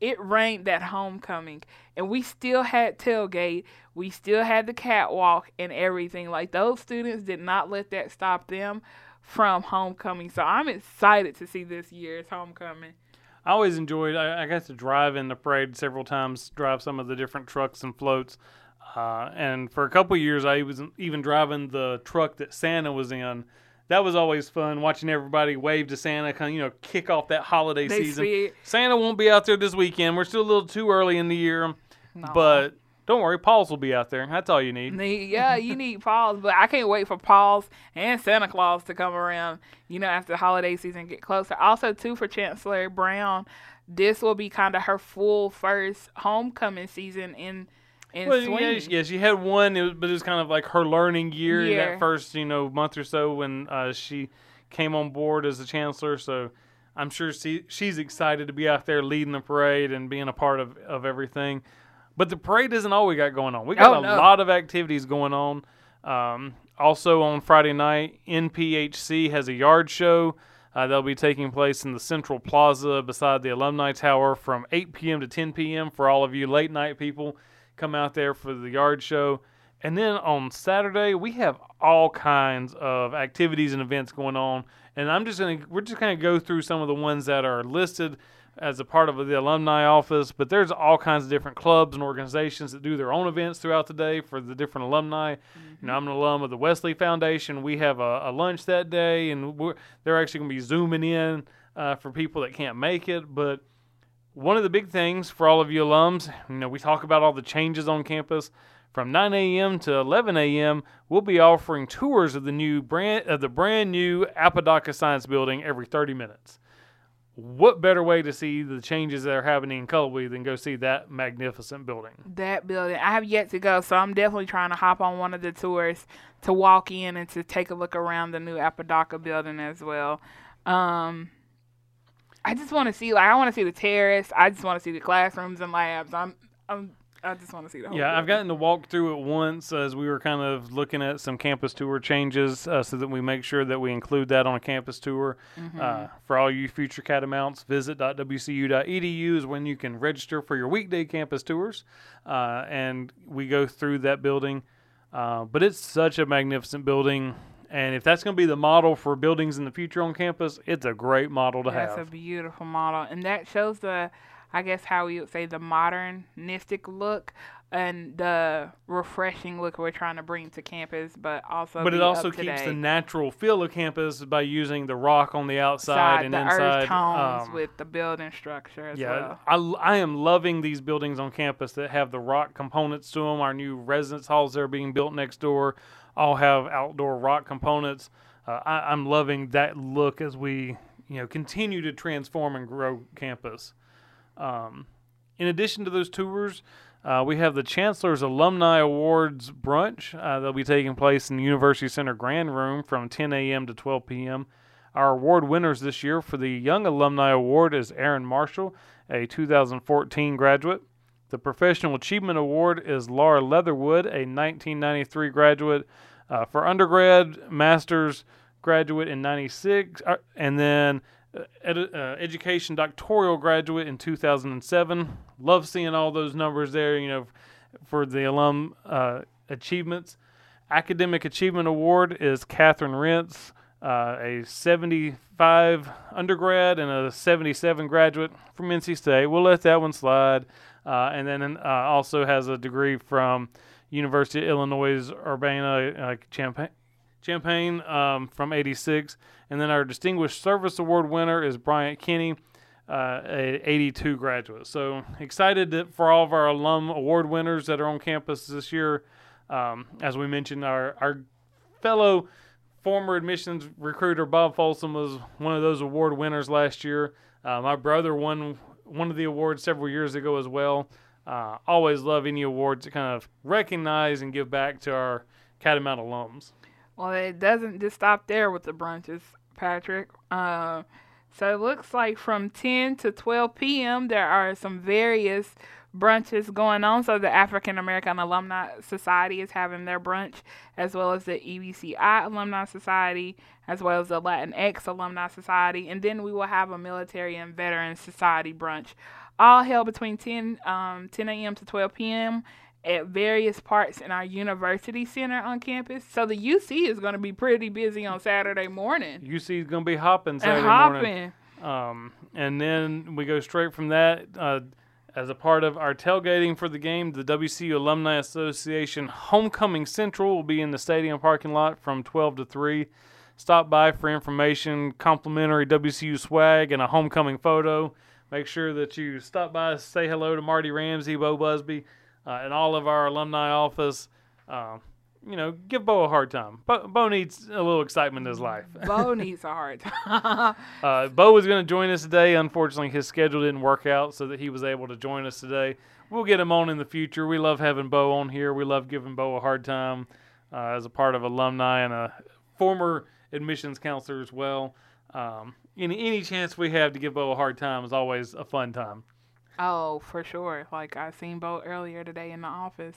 It rained that homecoming, and we still had tailgate. We still had the catwalk and everything. Like, those students did not let that stop them from homecoming. So I'm excited to see this year's homecoming. I always enjoyed. I, I got to drive in the parade several times. Drive some of the different trucks and floats, uh, and for a couple of years, I was even driving the truck that Santa was in. That was always fun, watching everybody wave to Santa, kind of, you know, kick off that holiday they season. See it. Santa won't be out there this weekend. We're still a little too early in the year, no. But don't worry, Paul's will be out there. That's all you need. Yeah, you need Paul's, but I can't wait for Paul's and Santa Claus to come around, you know, after the holiday season get closer. Also, too, for Chancellor Brown, this will be kind of her full first homecoming season in Well, yeah, she, yeah, she had one, it was, but it was kind of like her learning year, yeah. That first, you know, month or so when uh, she came on board as the chancellor. So I'm sure she, she's excited to be out there leading the parade and being a part of, of everything. But the parade isn't all we got going on. We got oh, a no. lot of activities going on. Um, also on Friday night, N P H C has a yard show. Uh, that'll be taking place in the Central Plaza beside the Alumni Tower from eight p.m. to ten p.m. for all of you late night people. Come out there for the yard show. And then on Saturday, we have all kinds of activities and events going on. And I'm just going to, we're just going to go through some of the ones that are listed as a part of the alumni office. But there's all kinds of different clubs and organizations that do their own events throughout the day for the different alumni. Mm-hmm. You know, I'm an alum of the Wesley Foundation. We have a, a lunch that day, and we're, they're actually going to be zooming in uh, for people that can't make it. But one of the big things for all of you alums, you know, we talk about all the changes on campus. From nine a.m. to eleven a.m., we'll be offering tours of the new brand of the brand new Apodaca Science Building every thirty minutes. What better way to see the changes that are happening in Cullowhee than go see that magnificent building? That building. I have yet to go, so I'm definitely trying to hop on one of the tours to walk in and to take a look around the new Apodaca building as well. Um I just want to see, like, I want to see the terrace. I just want to see the classrooms and labs. I'm, I'm, I just want to see the whole Yeah, building. I've gotten to walk through it once as we were kind of looking at some campus tour changes, uh, so that we make sure that we include that on a campus tour. Mm-hmm. Uh, for all you future catamounts, visit dot w c u dot e d u is when you can register for your weekday campus tours, uh, and we go through that building. Uh, but it's such a magnificent building. And if that's going to be the model for buildings in the future on campus, it's a great model to that's have. That's a beautiful model. And that shows the, I guess how we would say, the modernistic look and the refreshing look we're trying to bring to campus, but also But it also keeps the natural feel of campus by using the rock on the outside Side, and the inside. The earth tones um, with the building structure as yeah, well. I, I am loving these buildings on campus that have the rock components to them. Our new residence halls that are being built next door all have outdoor rock components. Uh, I, I'm loving that look as we, you know, continue to transform and grow campus. Um, in addition to those tours, uh, we have the Chancellor's Alumni Awards brunch. Uh, that'll be taking place in the University Center Grand Room from ten a.m. to twelve p.m. Our award winners this year for the Young Alumni Award is Aaron Marshall, a two thousand fourteen graduate. The Professional Achievement Award is Laura Leatherwood, a nineteen ninety-three graduate, uh, for undergrad, master's graduate in ninety-six, uh, and then uh, edu- uh, education doctoral graduate in two thousand seven. Love seeing all those numbers there, you know, for the alum uh, achievements. Academic Achievement Award is Catherine Rentz, uh, a seventy-five undergrad and a seventy-seven graduate from N C State. We'll let that one slide. Uh, and then uh, also has a degree from University of Illinois Urbana-Champaign uh, um, from eighty-six. And then our Distinguished Service Award winner is Bryant Kinney, uh, an eighty-two graduate. So excited that for all of our alum award winners that are on campus this year. Um, as we mentioned, our, our fellow former admissions recruiter Bob Folsom was one of those award winners last year. Uh, my brother won one of the awards several years ago as well. Uh, always love any awards to kind of recognize and give back to our Catamount alums. Well, it doesn't just stop there with the brunches, Patrick. Uh, so it looks like from ten to twelve p.m. there are some various brunches going on. So the African American Alumni Society is having their brunch, as well as the E B C I Alumni Society, as well as the Latinx Alumni Society. And then we will have a Military and Veterans Society brunch, all held between ten a.m. to twelve p.m. at various parts in our university center on campus. So the U C is going to be pretty busy on Saturday morning. U C is going to be hopping Saturday and hopping. morning. Um, and then we go straight from that. Uh, as a part of our tailgating for the game, the W C U Alumni Association Homecoming Central will be in the stadium parking lot from twelve to three. Stop by for information, complimentary W C U swag, and a homecoming photo. Make sure that you stop by, say hello to Marty Ramsey, Bo Busby, uh, and all of our alumni office. Uh, you know, give Bo a hard time. Bo, Bo needs a little excitement in his life. Bo needs a hard time. uh, Bo was going to join us today. Unfortunately, his schedule didn't work out so that he was able to join us today. We'll get him on in the future. We love having Bo on here. We love giving Bo a hard time uh, as a part of alumni and a former admissions counselor as well. Um, any, any chance we have to give Bo a hard time is always a fun time. Oh, for sure. Like, I seen Bo earlier today in the office.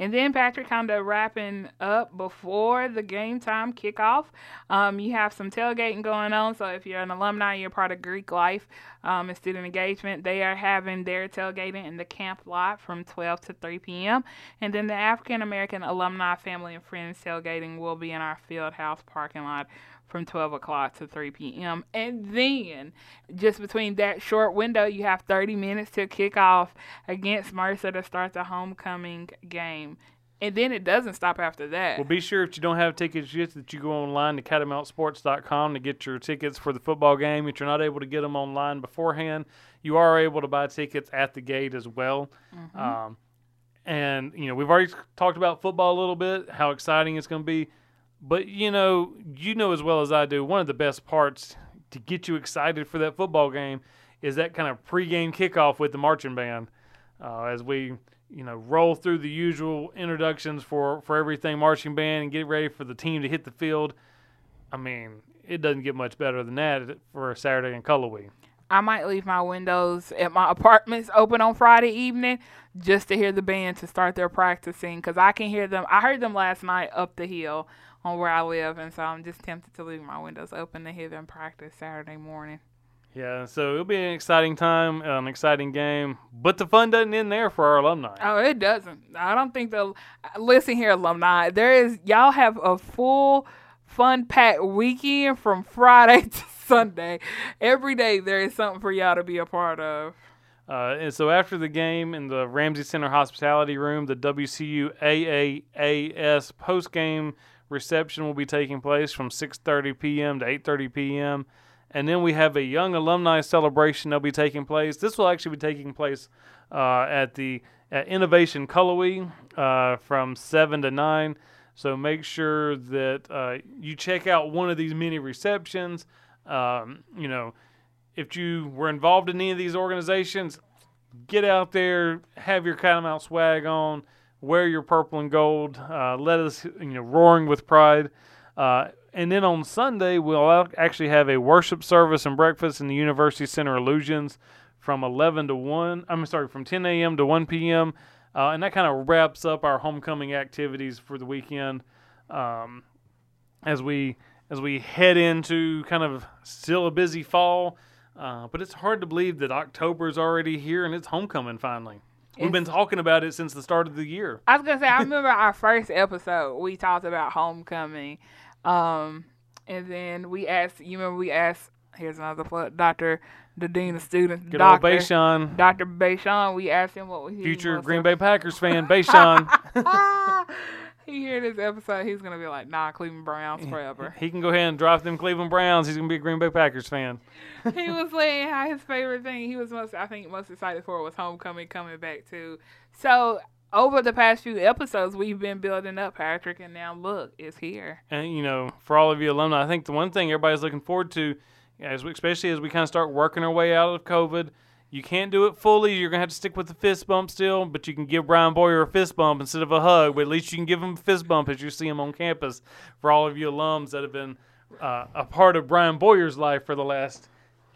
And then, Patrick, kind of wrapping up before the game time kickoff, um, you have some tailgating going on. So if you're an alumni, you're part of Greek Life um, and Student Engagement, they are having their tailgating in the camp lot from twelve to three p.m. And then the African-American Alumni Family and Friends tailgating will be in our field house parking lot from twelve o'clock to three p.m. And then, just between that short window, you have thirty minutes to kick off against Mercer to start the homecoming game. And then it doesn't stop after that. Well, be sure if you don't have tickets yet that you go online to catamount sports dot com to get your tickets for the football game. If you're not able to get them online beforehand, you are able to buy tickets at the gate as well. Mm-hmm. Um, and, you know, we've already talked about football a little bit, how exciting it's going to be. But, you know, you know as well as I do, one of the best parts to get you excited for that football game is that kind of pregame kickoff with the marching band. Uh, as we, you know, roll through the usual introductions for, for everything marching band and get ready for the team to hit the field. I mean, it doesn't get much better than that for a Saturday in Cullowhee. I might leave my windows at my apartments open on Friday evening just to hear the band to start their practicing because I can hear them. I heard them last night up the hill on where I live, and so I'm just tempted to leave my windows open to hear them practice Saturday morning. Yeah, so it'll be an exciting time, an exciting game, but the fun doesn't end there for our alumni. Oh, it doesn't. I don't think they'll – listen here, alumni. There is – y'all have a full – fun-packed weekend from Friday to Sunday. Every day there is something for y'all to be a part of. Uh, and so after the game in the Ramsey Center Hospitality Room, the W C U A A A S post-game reception will be taking place from six thirty p.m. to eight thirty p.m. And then we have a Young Alumni Celebration that will be taking place. This will actually be taking place uh, at the at Innovation Cullowhee uh, from seven to nine. So make sure that uh, you check out one of these mini receptions. Um, you know, if you were involved in any of these organizations, get out there, have your Catamount swag on, wear your purple and gold, uh, let us, you know, roaring with pride. Uh, and then on Sunday, we'll actually have a worship service and breakfast in the University Center Illusions from eleven to one. I'm sorry, from ten a.m. to one p.m. Uh, and that kind of wraps up our homecoming activities for the weekend um, as we as we head into kind of still a busy fall. Uh, but it's hard to believe that October is already here and it's homecoming finally. We've it's, been talking about it since the start of the year. I was going to say, I remember our first episode, we talked about homecoming. Um, and then we asked, you remember we asked, here's another plug, Doctor the Dean of Students, Good Doctor Old Bashan. Doctor Bashan, we asked him what we Future Green Bay Packers fan, Bashan. He hear this episode, he's going to be like, nah, Cleveland Browns forever. He can go ahead and drop them Cleveland Browns. He's going to be a Green Bay Packers fan. He was saying how his favorite thing he was most, I think, most excited for was homecoming coming back to. So over the past few episodes, we've been building up, Patrick, and now look, it's here. And, you know, for all of you alumni, I think the one thing everybody's looking forward to, As we, especially as we kind of start working our way out of COVID. You can't do it fully. You're going to have to stick with the fist bump still, but you can give Brian Boyer a fist bump instead of a hug, but at least you can give him a fist bump as you see him on campus for all of you alums that have been uh, a part of Brian Boyer's life for the last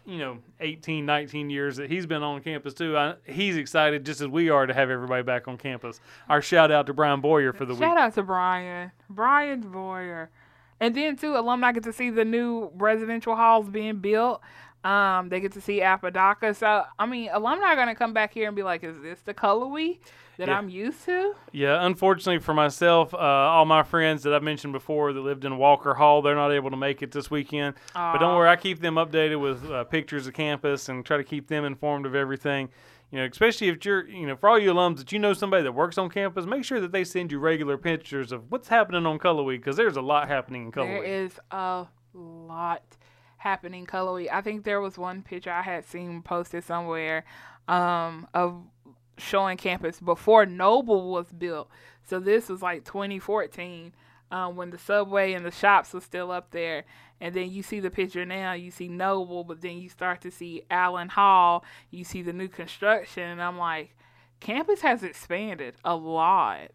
you know, eighteen, nineteen years that he's been on campus too. I, he's excited just as we are to have everybody back on campus. Our shout out to Brian Boyer for the shout week. Shout out to Brian. Brian Boyer. And then, too, alumni get to see the new residential halls being built. Um, they get to see Apodaca. So, I mean, alumni are going to come back here and be like, is this the Cullowhee that yeah. I'm used to? Yeah, unfortunately for myself, uh, all my friends that I've mentioned before that lived in Walker Hall, they're not able to make it this weekend. Aww. But don't worry, I keep them updated with uh, pictures of campus and try to keep them informed of everything. You know, especially if you're, you know, for all you alums that you know somebody that works on campus, make sure that they send you regular pictures of what's happening on Cullowhee, because there's a lot happening in Cullowhee. There is a lot happening Cullowhee. I think there was one picture I had seen posted somewhere um, of showing campus before Noble was built. So this was like twenty fourteen um, when the subway and the shops was still up there. And then you see the picture now, you see Noble, but then you start to see Allen Hall, you see the new construction, and I'm like, campus has expanded a lot.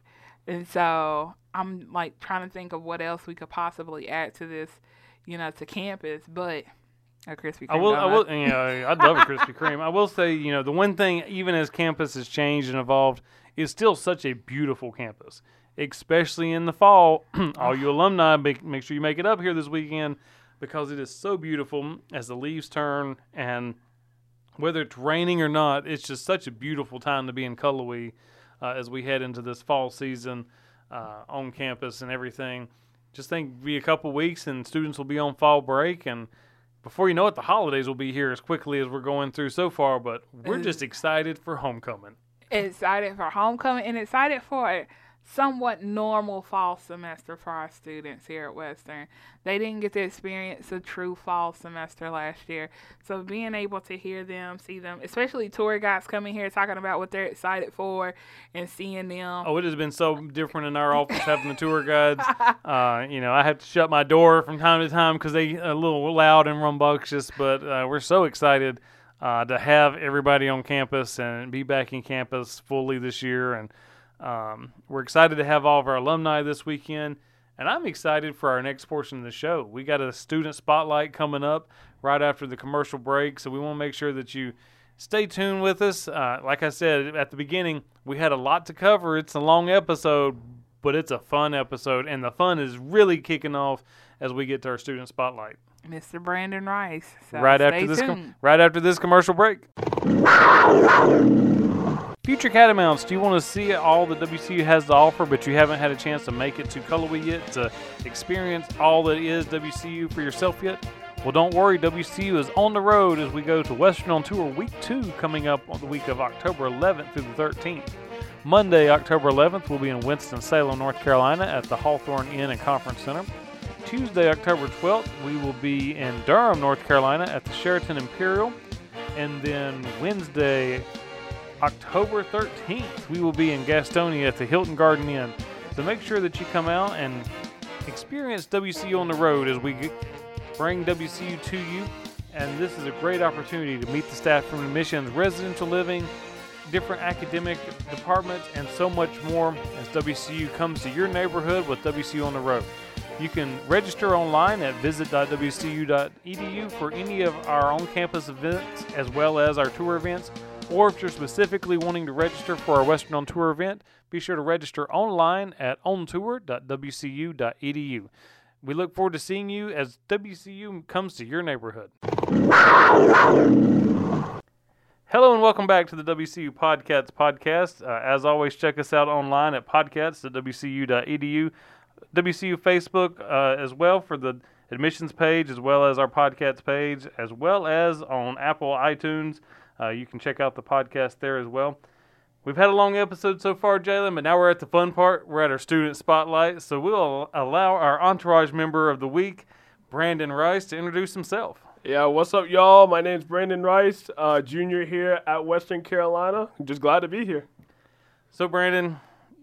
And so I'm like trying to think of what else we could possibly add to this, you know, to campus, but a Krispy Kreme. I will, I will, you know, I'd love a Krispy Kreme. I will say, you know, the one thing, even as campus has changed and evolved, is still such a beautiful campus, especially in the fall. All you alumni, make, make sure you make it up here this weekend because it is so beautiful as the leaves turn, and whether it's raining or not, it's just such a beautiful time to be in Cullowhee uh, as we head into this fall season uh, on campus and everything. Just think it'll be a couple weeks and students will be on fall break, and before you know it, the holidays will be here as quickly as we're going through so far, but we're just excited for homecoming. Excited for homecoming and excited for a somewhat normal fall semester for our students here at Western. They didn't get to experience a true fall semester last year, so being able to hear them, see them, especially tour guides coming here talking about what they're excited for and seeing them. Oh, it has been so different in our office having the tour guides. Uh, you know, I have to shut my door from time to time because they are a little loud and rambunctious, but uh, we're so excited uh, to have everybody on campus and be back in campus fully this year. And Um, we're excited to have all of our alumni this weekend, and I'm excited for our next portion of the show. We got a student spotlight coming up right after the commercial break, so we want to make sure that you stay tuned with us. Uh, like I said at the beginning, we had a lot to cover. It's a long episode, but it's a fun episode, and the fun is really kicking off as we get to our student spotlight. Mister Brandon Rice. So right after this, com- right after this commercial break. Future Catamounts, do you want to see all that W C U has to offer, but you haven't had a chance to make it to Cullowhee yet, to experience all that is W C U for yourself yet? Well, don't worry, W C U is on the road as we go to Western on Tour Week two coming up on the week of October eleventh through the thirteenth. Monday, October eleventh, we'll be in Winston-Salem, North Carolina at the Hawthorne Inn and Conference Center. Tuesday, October twelfth, we will be in Durham, North Carolina at the Sheraton Imperial. And then Wednesday, October thirteenth, we will be in Gastonia at the Hilton Garden Inn. So make sure that you come out and experience W C U on the road as we bring W C U to you. And this is a great opportunity to meet the staff from admissions, residential living, different academic departments, and so much more as W C U comes to your neighborhood with W C U on the road. You can register online at visit dot w c u dot e d u for any of our on-campus events as well as our tour events. Or if you're specifically wanting to register for our Western On Tour event, be sure to register online at on tour dot w c u dot e d u. We look forward to seeing you as W C U comes to your neighborhood. Hello and welcome back to the W C U PodCats Podcast. Uh, as always, check us out online at podcasts dot w c u dot e d u. W C U Facebook uh, as well for the admissions page, as well as our Podcasts page, as well as on Apple iTunes. Uh, you can check out the podcast there as well. We've had a long episode so far, Jalin, but now we're at the fun part. We're at our student spotlight, so we'll allow our entourage member of the week, Brandon Rice, to introduce himself. Yeah, what's up, y'all? My name's Brandon Rice, uh, junior here at Western Carolina. I'm just glad to be here. So, Brandon,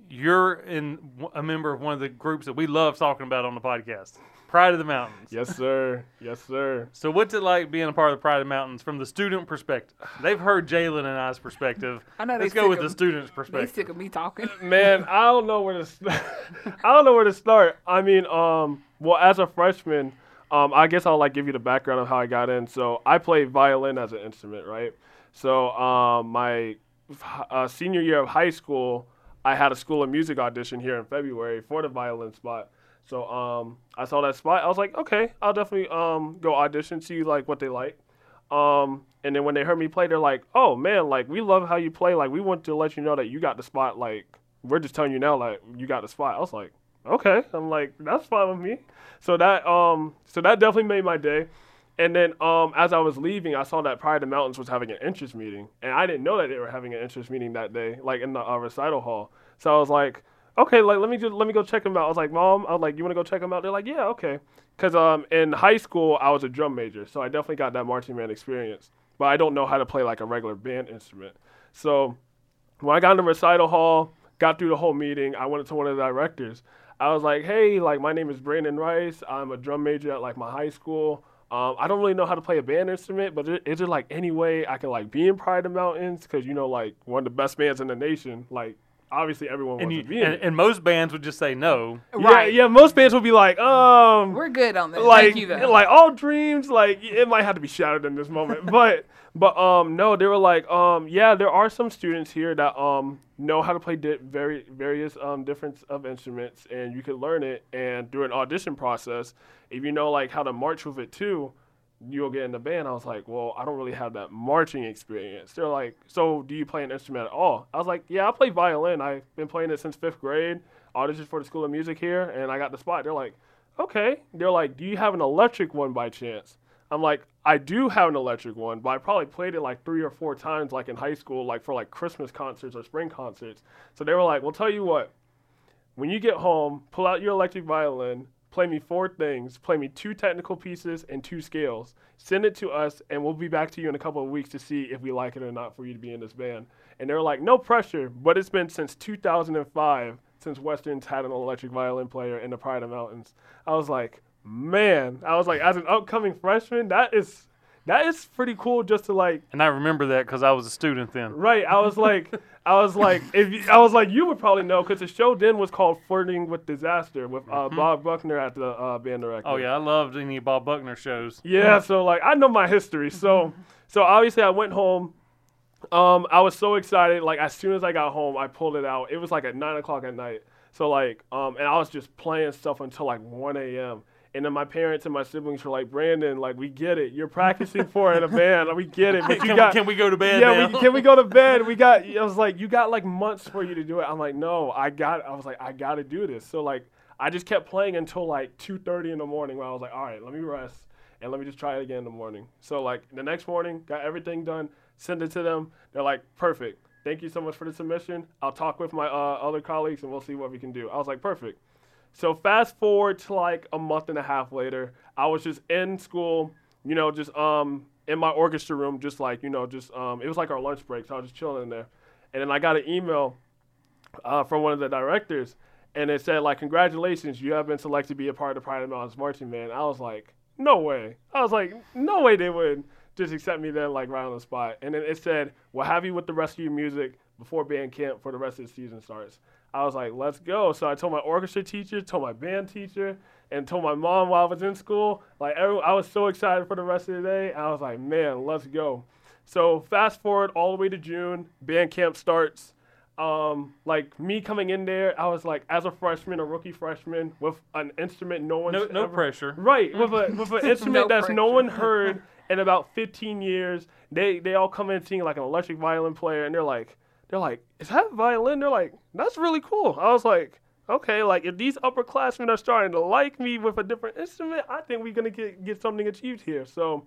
you're in a member of one of the groups that we love talking about on the podcast. Pride of the Mountains. Yes, sir. Yes, sir. So what's it like being a part of the Pride of the Mountains from the student perspective? They've heard Jalin and I's perspective. I know. Let's go with of, the student's perspective. They sick of me talking. Man, I don't know where to. I don't know where to start. I mean, um, well, as a freshman, Um, I guess I'll like give you the background of how I got in. So I played violin as an instrument, right? So um, my uh, senior year of high school, I had a School of Music audition here in February for the violin spot. So um, I saw that spot. I was like, okay, I'll definitely um, go audition, see like what they like. Um, and then when they heard me play, they're like, oh man, like we love how you play. Like we want to let you know that you got the spot. Like we're just telling you now, like you got the spot. I was like, okay. I'm like, that's fine with me. So that, um, so that definitely made my day. And then um, as I was leaving, I saw that Pride of the Mountains was having an interest meeting. And I didn't know that they were having an interest meeting that day, like in the uh, recital hall. So I was like, okay, like let me just let me go check them out. I was like, Mom, I was like, you want to go check them out? They're like, yeah, okay. Because um, in high school, I was a drum major. So I definitely got that marching band experience. But I don't know how to play like a regular band instrument. So when I got in the recital hall, got through the whole meeting, I went to one of the directors. I was like, hey, like my name is Brandon Rice. I'm a drum major at like my high school. Um, I don't really know how to play a band instrument, but is there like any way I can like be in Pride of the Mountains? Because, you know, like one of the best bands in the nation, like, obviously, everyone and wants you, to be in and, and most bands would just say no. Right. Yeah, yeah, most bands would be like, um... we're good on this. Like, thank you, though. Like, all dreams, like, it might have to be shattered in this moment. but, but um, no, they were like, um, yeah, there are some students here that um know how to play di- very various um different of instruments, and you can learn it. And through an audition process, if you know, like, how to march with it, too, you'll get in the band. I was like, well, I don't really have that marching experience. They're like, so do you play an instrument at all? I was like, yeah, I play violin. I've been playing it since fifth grade. Auditioned for the School of Music here, and I got the spot. They're like, okay. They're like, do you have an electric one by chance? I'm like, I do have an electric one, but I probably played it like three or four times like in high school, like for like Christmas concerts or spring concerts. So they were like, well, tell you what, when you get home, pull out your electric violin, play me four things, play me two technical pieces and two scales. Send it to us, and we'll be back to you in a couple of weeks to see if we like it or not for you to be in this band. And they're like, no pressure, but it's been since two thousand five since Western's had an electric violin player in the Pride of the Mountains. I was like, man. I was like, as an upcoming freshman, that is that is pretty cool just to like. And I remember that because I was a student then. Right. I was like, I was like, if you, I was like, you would probably know because the show then was called Flirting with Disaster with uh, mm-hmm. Bob Buckner at the uh, band director. Oh yeah, I loved any Bob Buckner shows. Yeah, so like I know my history. So, so obviously I went home. Um, I was so excited. Like as soon as I got home, I pulled it out. It was like at nine o'clock at night. So like, um, and I was just playing stuff until like one a.m. And then my parents and my siblings were like, Brandon, like, we get it. You're practicing for it in a band. Like, we get it. But you can, got, can we go to bed yeah, now? Yeah, can we go to bed? We got, I was like, you got, like, months for you to do it. I'm like, no, I got, I was like, I got to do this. So, like, I just kept playing until, like, two thirty in the morning where I was like, all right, let me rest. And let me just try it again in the morning. So, like, the next morning, got everything done, sent it to them. They're like, perfect. Thank you so much for the submission. I'll talk with my uh, other colleagues and we'll see what we can do. I was like, perfect. So fast forward to like a month and a half later, I was just in school, you know, just um in my orchestra room, just like, you know, just um it was like our lunch break, so I was just chilling in there. And then I got an email uh, from one of the directors, and it said like, congratulations, you have been selected to be a part of the Pride of the Mountains Marching Band. I was like, no way. I was like, no way they would just accept me then like right on the spot. And then it said, we'll have you with the rest of your music before band camp for the rest of the season starts. I was like, let's go. So I told my orchestra teacher, told my band teacher, and told my mom while I was in school. Like, everyone, I was so excited for the rest of the day. I was like, man, let's go. So fast forward all the way to June, band camp starts. Um, like, me coming in there, I was like, as a freshman, a rookie freshman, with an instrument no one's no, no ever, pressure. Right, with, a, with an instrument no that's pressure. No one heard in about fifteen years. They, they all come in seeing, like, an electric violin player, and they're like, They're like, is that violin? They're like, that's really cool. I was like, okay, like if these upperclassmen are starting to like me with a different instrument, I think we're going to get get something achieved here. So,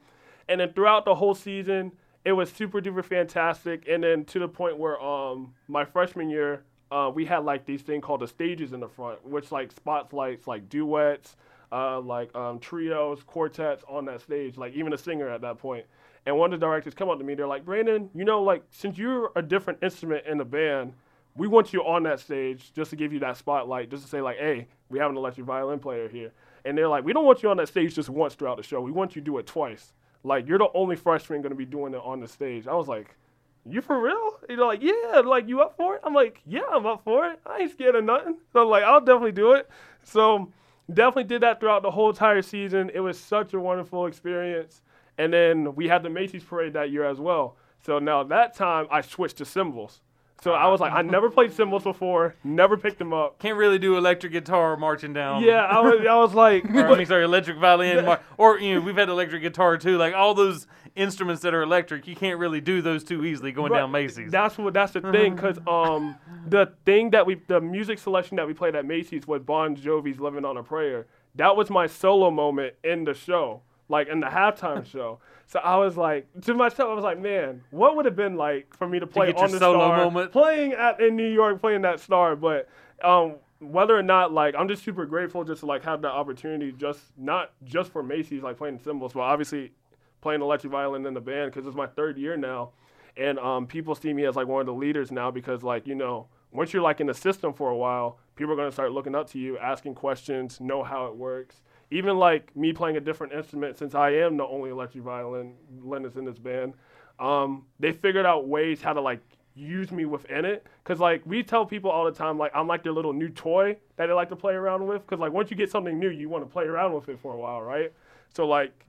and then throughout the whole season, it was super duper fantastic. And then to the point where um my freshman year, uh, we had like these thing called the stages in the front, which like spotlights, like duets, uh, like um, trios, quartets on that stage, like even a singer at that point. And one of the directors come up to me, they're like, Brandon, you know, like, since you're a different instrument in the band, we want you on that stage just to give you that spotlight, just to say, like, hey, we have an electric violin player here. And they're like, we don't want you on that stage just once throughout the show. We want you to do it twice. Like, you're the only freshman going to be doing it on the stage. I was like, you for real? And they're like, yeah, like, you up for it? I'm like, yeah, I'm up for it. I ain't scared of nothing. So, like, I'll definitely do it. So definitely did that throughout the whole entire season. It was such a wonderful experience. And then we had the Macy's Parade that year as well. So now that time I switched to cymbals. So I was like, I never played cymbals before, never picked them up. Can't really do electric guitar marching down. Yeah, I was, I was like. or, I mean, sorry, electric violin. Mar- or, you know, we've had electric guitar too. Like all those instruments that are electric, you can't really do those too easily going right. down Macy's. That's what. That's the thing, because um, the thing that we, the music selection that we played at Macy's was Bon Jovi's "Living on a Prayer." That was my solo moment in the show, like in the halftime show. So I was like, to myself, I was like, man, what would have been like for me to play to on the solo star, moment. playing at, in New York, playing that star. But um, whether or not, like, I'm just super grateful just to, like, have that opportunity, just not just for Macy's, like, playing cymbals, but obviously playing electric violin in the band, because it's my third year now. And um, people see me as, like, one of the leaders now because, like, you know, once you're, like, in the system for a while, people are going to start looking up to you, asking questions, know how it works. Even, like, me playing a different instrument, since I am the only electric violinist in this band, um, they figured out ways how to, like, use me within it. Because, like, we tell people all the time, like, I'm like their little new toy that they like to play around with. Because, like, once you get something new, you want to play around with it for a while, right? So, like,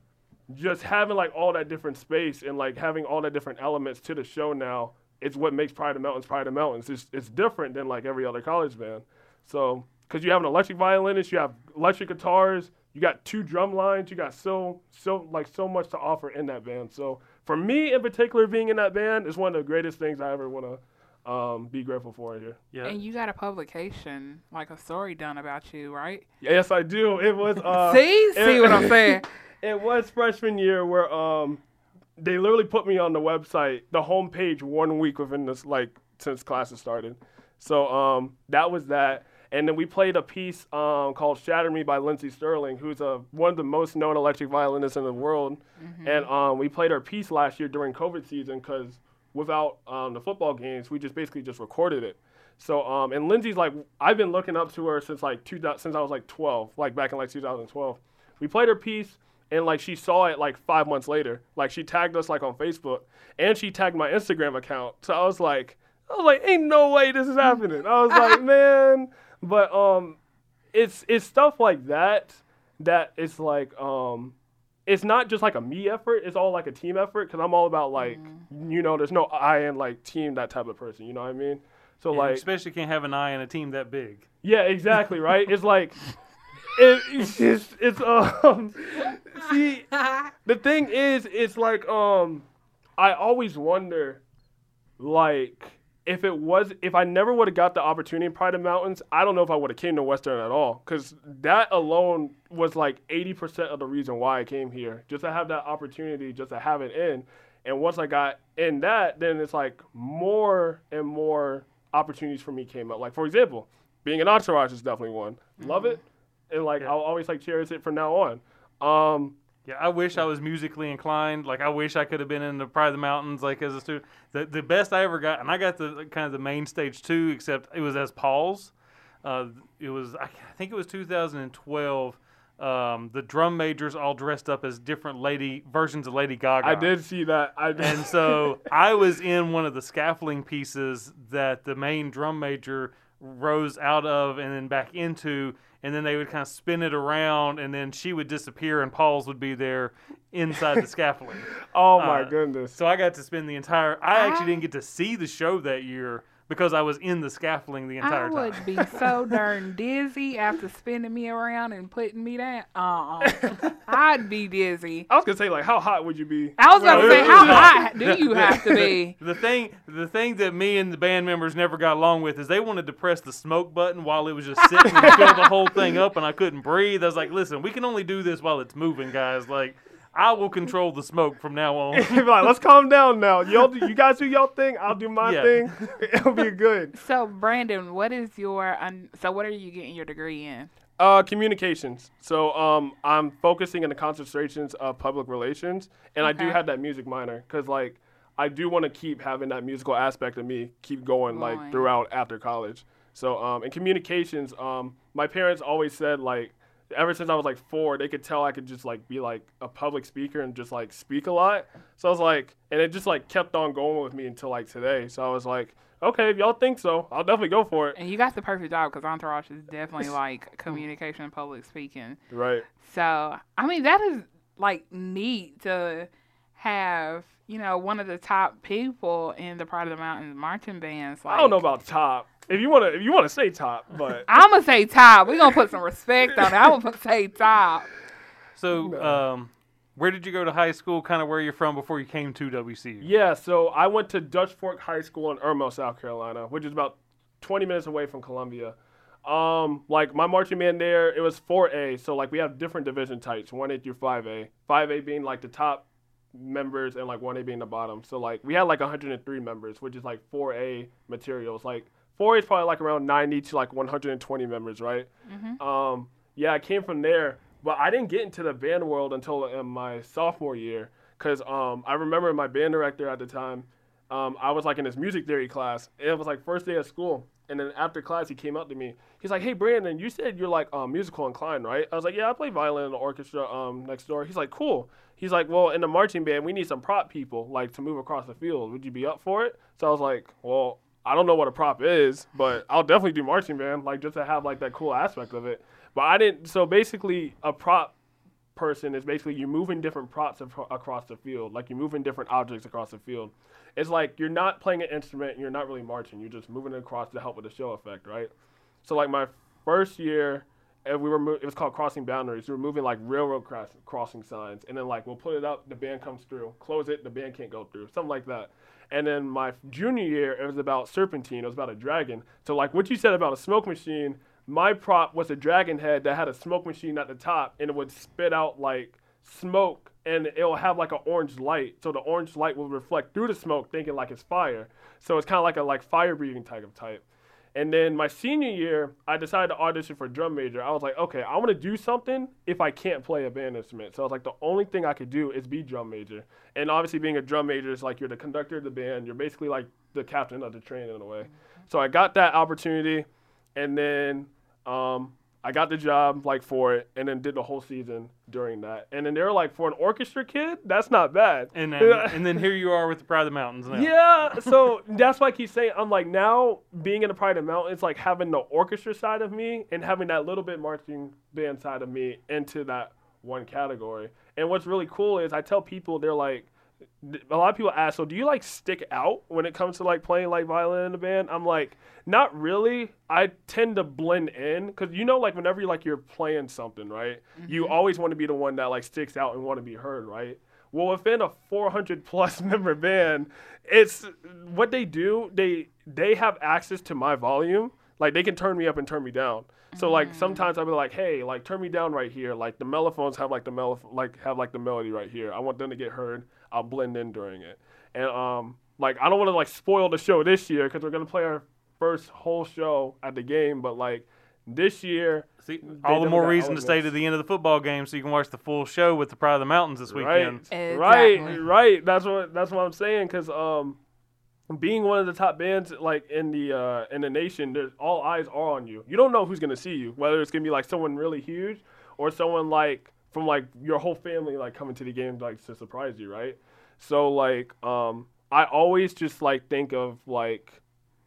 just having, like, all that different space and, like, having all the different elements to the show now is what makes Pride of Mountains Pride of Mountains. It's, it's different than, like, every other college band. So, because you have an electric violinist, you have electric guitars, you got two drum lines. You got so, so, like, so much to offer in that band. So for me in particular, being in that band is one of the greatest things I ever want to um, be grateful for here. Yeah. And you got a publication, like a story done about you, right? Yes, I do. It was. Uh, See? See it, what I'm saying? It was freshman year where um, they literally put me on the website, the homepage, one week within this, like, since classes started. So um, that was that. And then we played a piece um, called "Shatter Me" by Lindsey Sterling, who's a, one of the most known electric violinists in the world. Mm-hmm. And um, we played our piece last year during COVID season because without um, the football games, we just basically just recorded it. So, um, and Lindsey's like, I've been looking up to her since like two, since I was like twelve, like back in like two thousand twelve. We played her piece and like she saw it like five months later. Like she tagged us like on Facebook and she tagged my Instagram account. So I was like, I was like, ain't no way this is happening. I was like, man. But um, it's it's stuff like that that it's like um, it's not just like a me effort. It's all like a team effort because I'm all about like mm. you know there's no I in like team that type of person. You know what I mean? So yeah, like especially can't have an I in a team that big. Yeah, exactly. Right. It's like it, it's, it's it's um see the thing is it's like um I always wonder like. If it was, if I never would have got the opportunity in Pride of Mountains, I don't know if I would have came to Western at all. Because that alone was like eighty percent of the reason why I came here. Just to have that opportunity, just to have it in. And once I got in that, then it's like more and more opportunities for me came up. Like, for example, being an entourage is definitely one. Mm-hmm. Love it. And like, yeah. I'll always like cherish it from now on. Um, Yeah, I wish I was musically inclined. Like, I wish I could have been in the Pride of the Mountains, like, as a student. The, the best I ever got, and I got the kind of the main stage, too, except it was as Paul's. Uh, it was, I think it was two thousand twelve. Um, the drum majors all dressed up as different lady versions of Lady Gaga. I did see that. I did. And so I was in one of the scaffolding pieces that the main drum major rose out of and then back into, and then they would kind of spin it around, and then she would disappear, and Paul's would be there inside the scaffolding. Oh, my uh, goodness. So I got to spend the entire – I actually I, didn't get to see the show that year because I was in the scaffolding the entire I time. I would be so darn dizzy after spinning me around and putting me down. Uh-uh. I'd be dizzy. I was going to say, like, how hot would you be? I was well, going to say, how hot do you have to be? The thing the thing that me and the band members never got along with is they wanted to press the smoke button while it was just sitting and fill the whole thing up, and I couldn't breathe. I was like, listen, we can only do this while it's moving, guys. Like, I will control the smoke from now on. Like, let's calm down now. Y'all, you guys do y'all thing. I'll do my yeah. thing. It'll be good. So, Brandon, what is your um, so what are you getting your degree in? Uh, communications. So, um, I'm focusing in the concentrations of public relations, and okay. I do have that music minor because, like, I do want to keep having that musical aspect of me keep going, going. like throughout after college. So, um, in communications, um, my parents always said like. Ever since I was, like, four, they could tell I could just, like, be, like, a public speaker and just, like, speak a lot. So I was, like, and it just, like, kept on going with me until, like, today. So I was, like, okay, if y'all think so, I'll definitely go for it. And you got the perfect job because Entourage is definitely like communication and public speaking. Right. So, I mean, that is like neat to have, you know, one of the top people in the Pride of the Mountains marching bands. Like, I don't know about top. If you want to if you want to say top, but. I'm going to say top. We're going to put some respect on it. I'm going to say top. So, um, where did you go to high school, kind of where you're from before you came to W C U? Yeah, so I went to Dutch Fork High School in Irmo, South Carolina, which is about twenty minutes away from Columbia. Um, like, my marching band there, it was four A, so, like, we have different division types, one A through five A. five A being, like, the top members and, like, one A being the bottom. So, like, we had, like, one hundred three members, which is, like, four A materials. Like, four A is probably, like, around ninety to, like, one hundred twenty members, right? Mm-hmm. Um, yeah, I came from there. But I didn't get into the band world until in my sophomore year because um, I remember my band director at the time, um, I was, like, in his music theory class. It was, like, first day of school. And then after class, he came up to me. He's like, hey, Brandon, you said you're, like, um, musical inclined, right? I was like, yeah, I play violin in the orchestra um, next door. He's like, cool. He's like, well, in the marching band, we need some prop people, like, to move across the field. Would you be up for it? So I was like, well, I don't know what a prop is, but I'll definitely do marching band, like, just to have, like, that cool aspect of it. But I didn't, so basically a prop person is basically you're moving different props af- across the field. Like you're moving different objects across the field. It's like you're not playing an instrument and you're not really marching. You're just moving it across to help with the show effect, right? So like my first year, and we were mo- it was called Crossing Boundaries. We were moving like railroad cross- crossing signs. And then like we'll put it up, the band comes through. Close it, the band can't go through. Something like that. And then my junior year, it was about serpentine. It was about a dragon. So like what you said about a smoke machine, my prop was a dragon head that had a smoke machine at the top, and it would spit out, like, smoke, and it will have, like, an orange light. So the orange light will reflect through the smoke, thinking, like, it's fire. So it's kind of like a, like, fire-breathing type of type. And then my senior year, I decided to audition for drum major. I was like, okay, I want to do something if I can't play a band instrument. So I was like, the only thing I could do is be drum major. And obviously being a drum major is, like, you're the conductor of the band. You're basically, like, the captain of the train in a way. So I got that opportunity, and then Um, I got the job, like, for it, and then did the whole season during that. And then they were like, for an orchestra kid, that's not bad. And then, and then here you are with the Pride of the Mountains now. Yeah, so that's why I keep saying, I'm like, now being in the Pride of the Mountains, like, having the orchestra side of me and having that little bit marching band side of me into that one category. And what's really cool is I tell people, they're like, a lot of people ask, so do you, like, stick out when it comes to, like, playing, like, violin in a band? I'm like, not really. I tend to blend in because, you know, like, whenever, like, you're playing something, right, mm-hmm. you always want to be the one that, like, sticks out and want to be heard, right? Well, within a four hundred plus member band, it's what they do, they they have access to my volume. Like, they can turn me up and turn me down. So, like, sometimes I'll be like, hey, like, turn me down right here. Like, the mellophones have, like, the mel- like have like the melody right here. I want them to get heard. I'll blend in during it. And, um, like, I don't want to, like, spoil the show this year because we're going to play our first whole show at the game. But, like, this year. See, all the more reason to stay to the end of the football game so you can watch the full show with the Pride of the Mountains this weekend. Right, exactly. right, right. That's what, that's what I'm saying because um, being one of the top bands, like, in the uh, in the nation, there's all eyes are on you. You don't know who's going to see you, whether it's going to be, like, someone really huge or someone, like, from, like, your whole family, like, coming to the game, like, to surprise you, right? So, like, um, I always just, like, think of, like,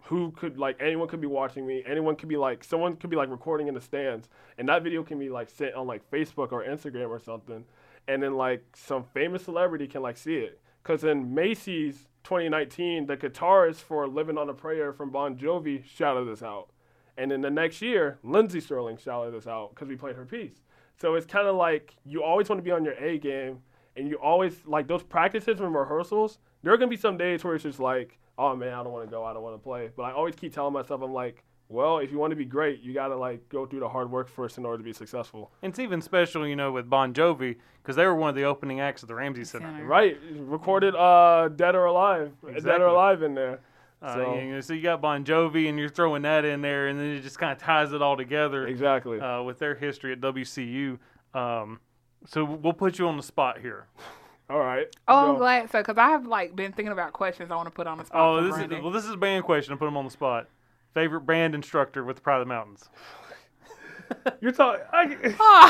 who could, like, anyone could be watching me. Anyone could be, like, someone could be, like, recording in the stands. And that video can be, like, sent on, like, Facebook or Instagram or something. And then, like, some famous celebrity can, like, see it. Because in Macy's twenty nineteen, the guitarist for Living on a Prayer from Bon Jovi shouted us out. And then the next year, Lindsey Sterling shouted us out because we played her piece. So it's kind of like you always want to be on your A game, and you always, like, those practices and rehearsals, there are going to be some days where it's just like, oh, man, I don't want to go, I don't want to play. But I always keep telling myself, I'm like, well, if you want to be great, you got to, like, go through the hard work first in order to be successful. And it's even special, you know, with Bon Jovi, because they were one of the opening acts at the Ramsey Center. Right. Recorded uh, Dead or Alive. Exactly. Dead or Alive in there. Uh, so, you know, so you got Bon Jovi, and you're throwing that in there, and then it just kind of ties it all together. Exactly. Uh, with their history at W C U. Um, so we'll put you on the spot here. All right. Oh, so. I'm glad so, because I have, like, been thinking about questions I want to put on the spot. Oh, this Brandon. is well, this is a band question. I put them on the spot. Favorite band instructor with the Pride of the Mountains. You're talking. I, oh. I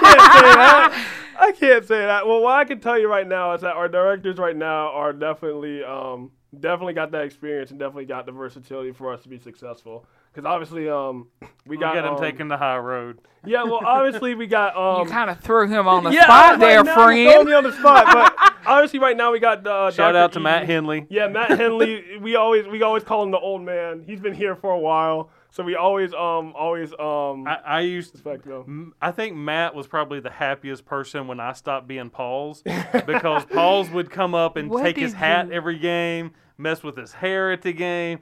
can't say that. I can't say that. Well, what I can tell you right now is that our directors right now are definitely um, definitely got that experience and definitely got the versatility for us to be successful. Because obviously, um, we we'll got get him um, taking the high road. Yeah, well, obviously we got. Um, you kind of threw him on the yeah, spot there, now, friend. You threw me on the spot, but obviously right now we got. Uh, Shout Doctor out to e. Matt Henley. Yeah, Matt Henley. we always we always call him the old man. He's been here for a while, so we always um always um. I, I used respect him. I think Matt was probably the happiest person when I stopped being Paul's because Paul's would come up and what take his hat you? every game, mess with his hair at the game.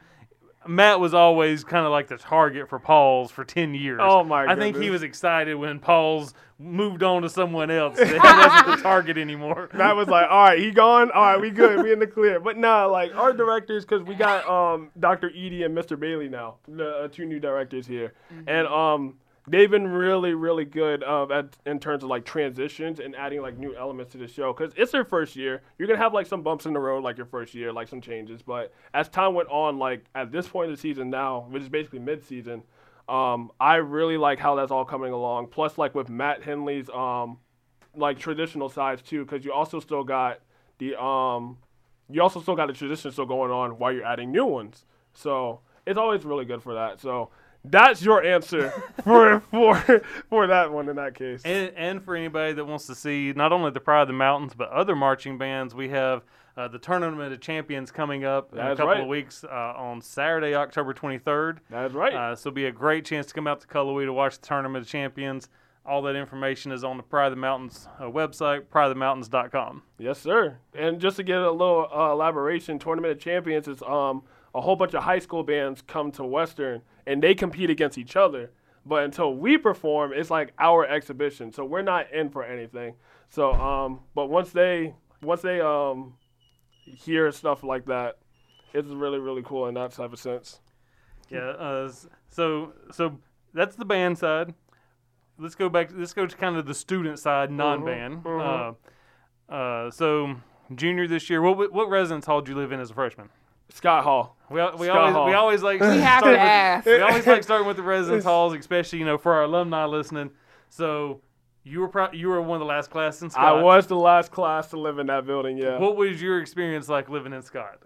Matt was always kind of like the target for Paul's for ten years. Oh, my God. I think he was excited when Paul's moved on to someone else. That he wasn't the target anymore. Matt was like, all right, he gone? All right, we good. We in the clear. But, nah, like, our directors, because we got um, Doctor Edie and Mister Bailey now, the uh, two new directors here. Mm-hmm. And um, they've been really, really good uh, at, in terms of, like, transitions and adding, like, new elements to the show. Because it's their first year. You're going to have, like, some bumps in the road, like, your first year, like, some changes. But as time went on, like, at this point of the season now, which is basically mid-season, um, I really like how that's all coming along. Plus, like, with Matt Henley's, um, like, traditional sides, too, because you also still got the um, – you also still got the tradition still going on while you're adding new ones. So it's always really good for that. So – that's your answer for for for that one in that case. And, and for anybody that wants to see not only the Pride of the Mountains but other marching bands, we have uh, the Tournament of Champions coming up in a couple right. of weeks uh, on Saturday, October twenty-third. That's right. Uh, so it'll be a great chance to come out to Cullowhee to watch the Tournament of Champions. All that information is on the Pride of the Mountains uh, website, pride of the mountains dot com. Yes, sir. And just to get a little uh, elaboration, Tournament of Champions is um, a whole bunch of high school bands come to Western, and they compete against each other. But until we perform, it's like our exhibition, so we're not in for anything. So, um, but once they once they um, hear stuff like that, it's really really cool in that type of sense. Yeah. Uh, so so that's the band side. Let's go back. Let's go to kind of the student side, non-band. Mm-hmm, mm-hmm. Uh, uh, so junior this year, what what residence hall did you live in as a freshman? Scott Hall. We we Scott always Hall. we always like we have to with, ask. We always like starting with the residence halls, especially you know for our alumni listening. So you were pro- you were one of the last class in Scott. I was the last class to live in that building. Yeah. What was your experience like living in Scott?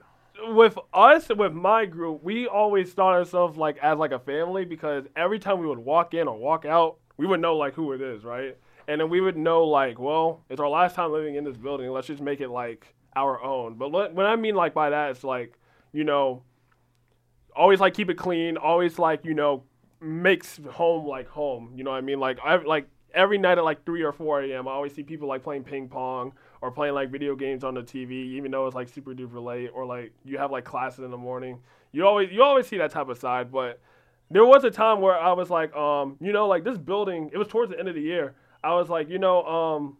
With us, with my group, we always thought ourselves like as like a family because every time we would walk in or walk out, we would know like who it is, right? And then we would know like, well, it's our last time living in this building. Let's just make it like our own. But let, what I mean like by that, it's like. You know, always, like, keep it clean. Always, like, you know, makes home like home. You know what I mean? Like, I, like every night at, like, three or four a.m., I always see people, like, playing ping pong or playing, like, video games on the T V, even though it's, like, super-duper late or, like, you have, like, classes in the morning. You always you always see that type of side. But there was a time where I was, like, um, you know, like, this building, it was towards the end of the year. I was, like, you know, um,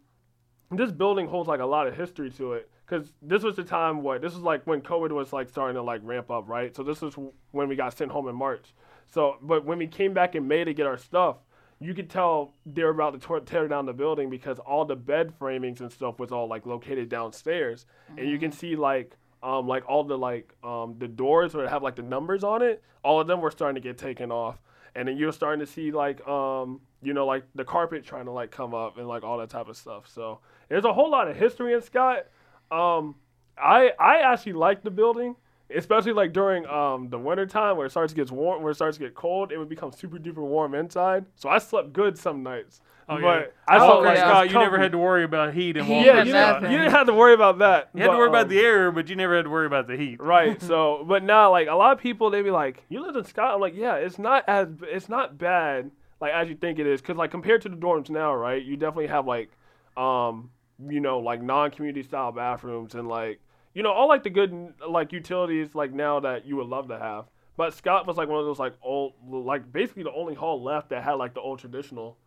this building holds, like, a lot of history to it. Because this was the time, what, this was like when COVID was like starting to like ramp up, right? So this was when we got sent home in March. So, but when we came back in May to get our stuff, you could tell they were about to tor- tear down the building because all the bed framings and stuff was all like located downstairs. Mm-hmm. And you can see like, um, like all the like, um, the doors that have like the numbers on it, all of them were starting to get taken off. And then you're starting to see like, um, you know, like the carpet trying to like come up and like all that type of stuff. So there's a whole lot of history in Scott. Um, I I actually like the building, especially like during um the winter time where it starts to get warm, where it starts to get cold, it would become super duper warm inside. So I slept good some nights. Oh, but yeah. I oh, felt like Scott, you never had to worry about heat and warm. Yeah, you didn't, you didn't have to worry about that. You had but, to worry um, about the air, but you never had to worry about the heat. Right. So, but now like a lot of people, they be like, "You live in Scott?" I'm like, "Yeah, it's not as it's not bad like as you think it is, because like compared to the dorms now, right? You definitely have like um." you know, like, non-community style bathrooms and, like, you know, all, like, the good, like, utilities, like, now that you would love to have. But Scott was, like, one of those, like, old, like, basically the only hall left that had, like, the old traditional,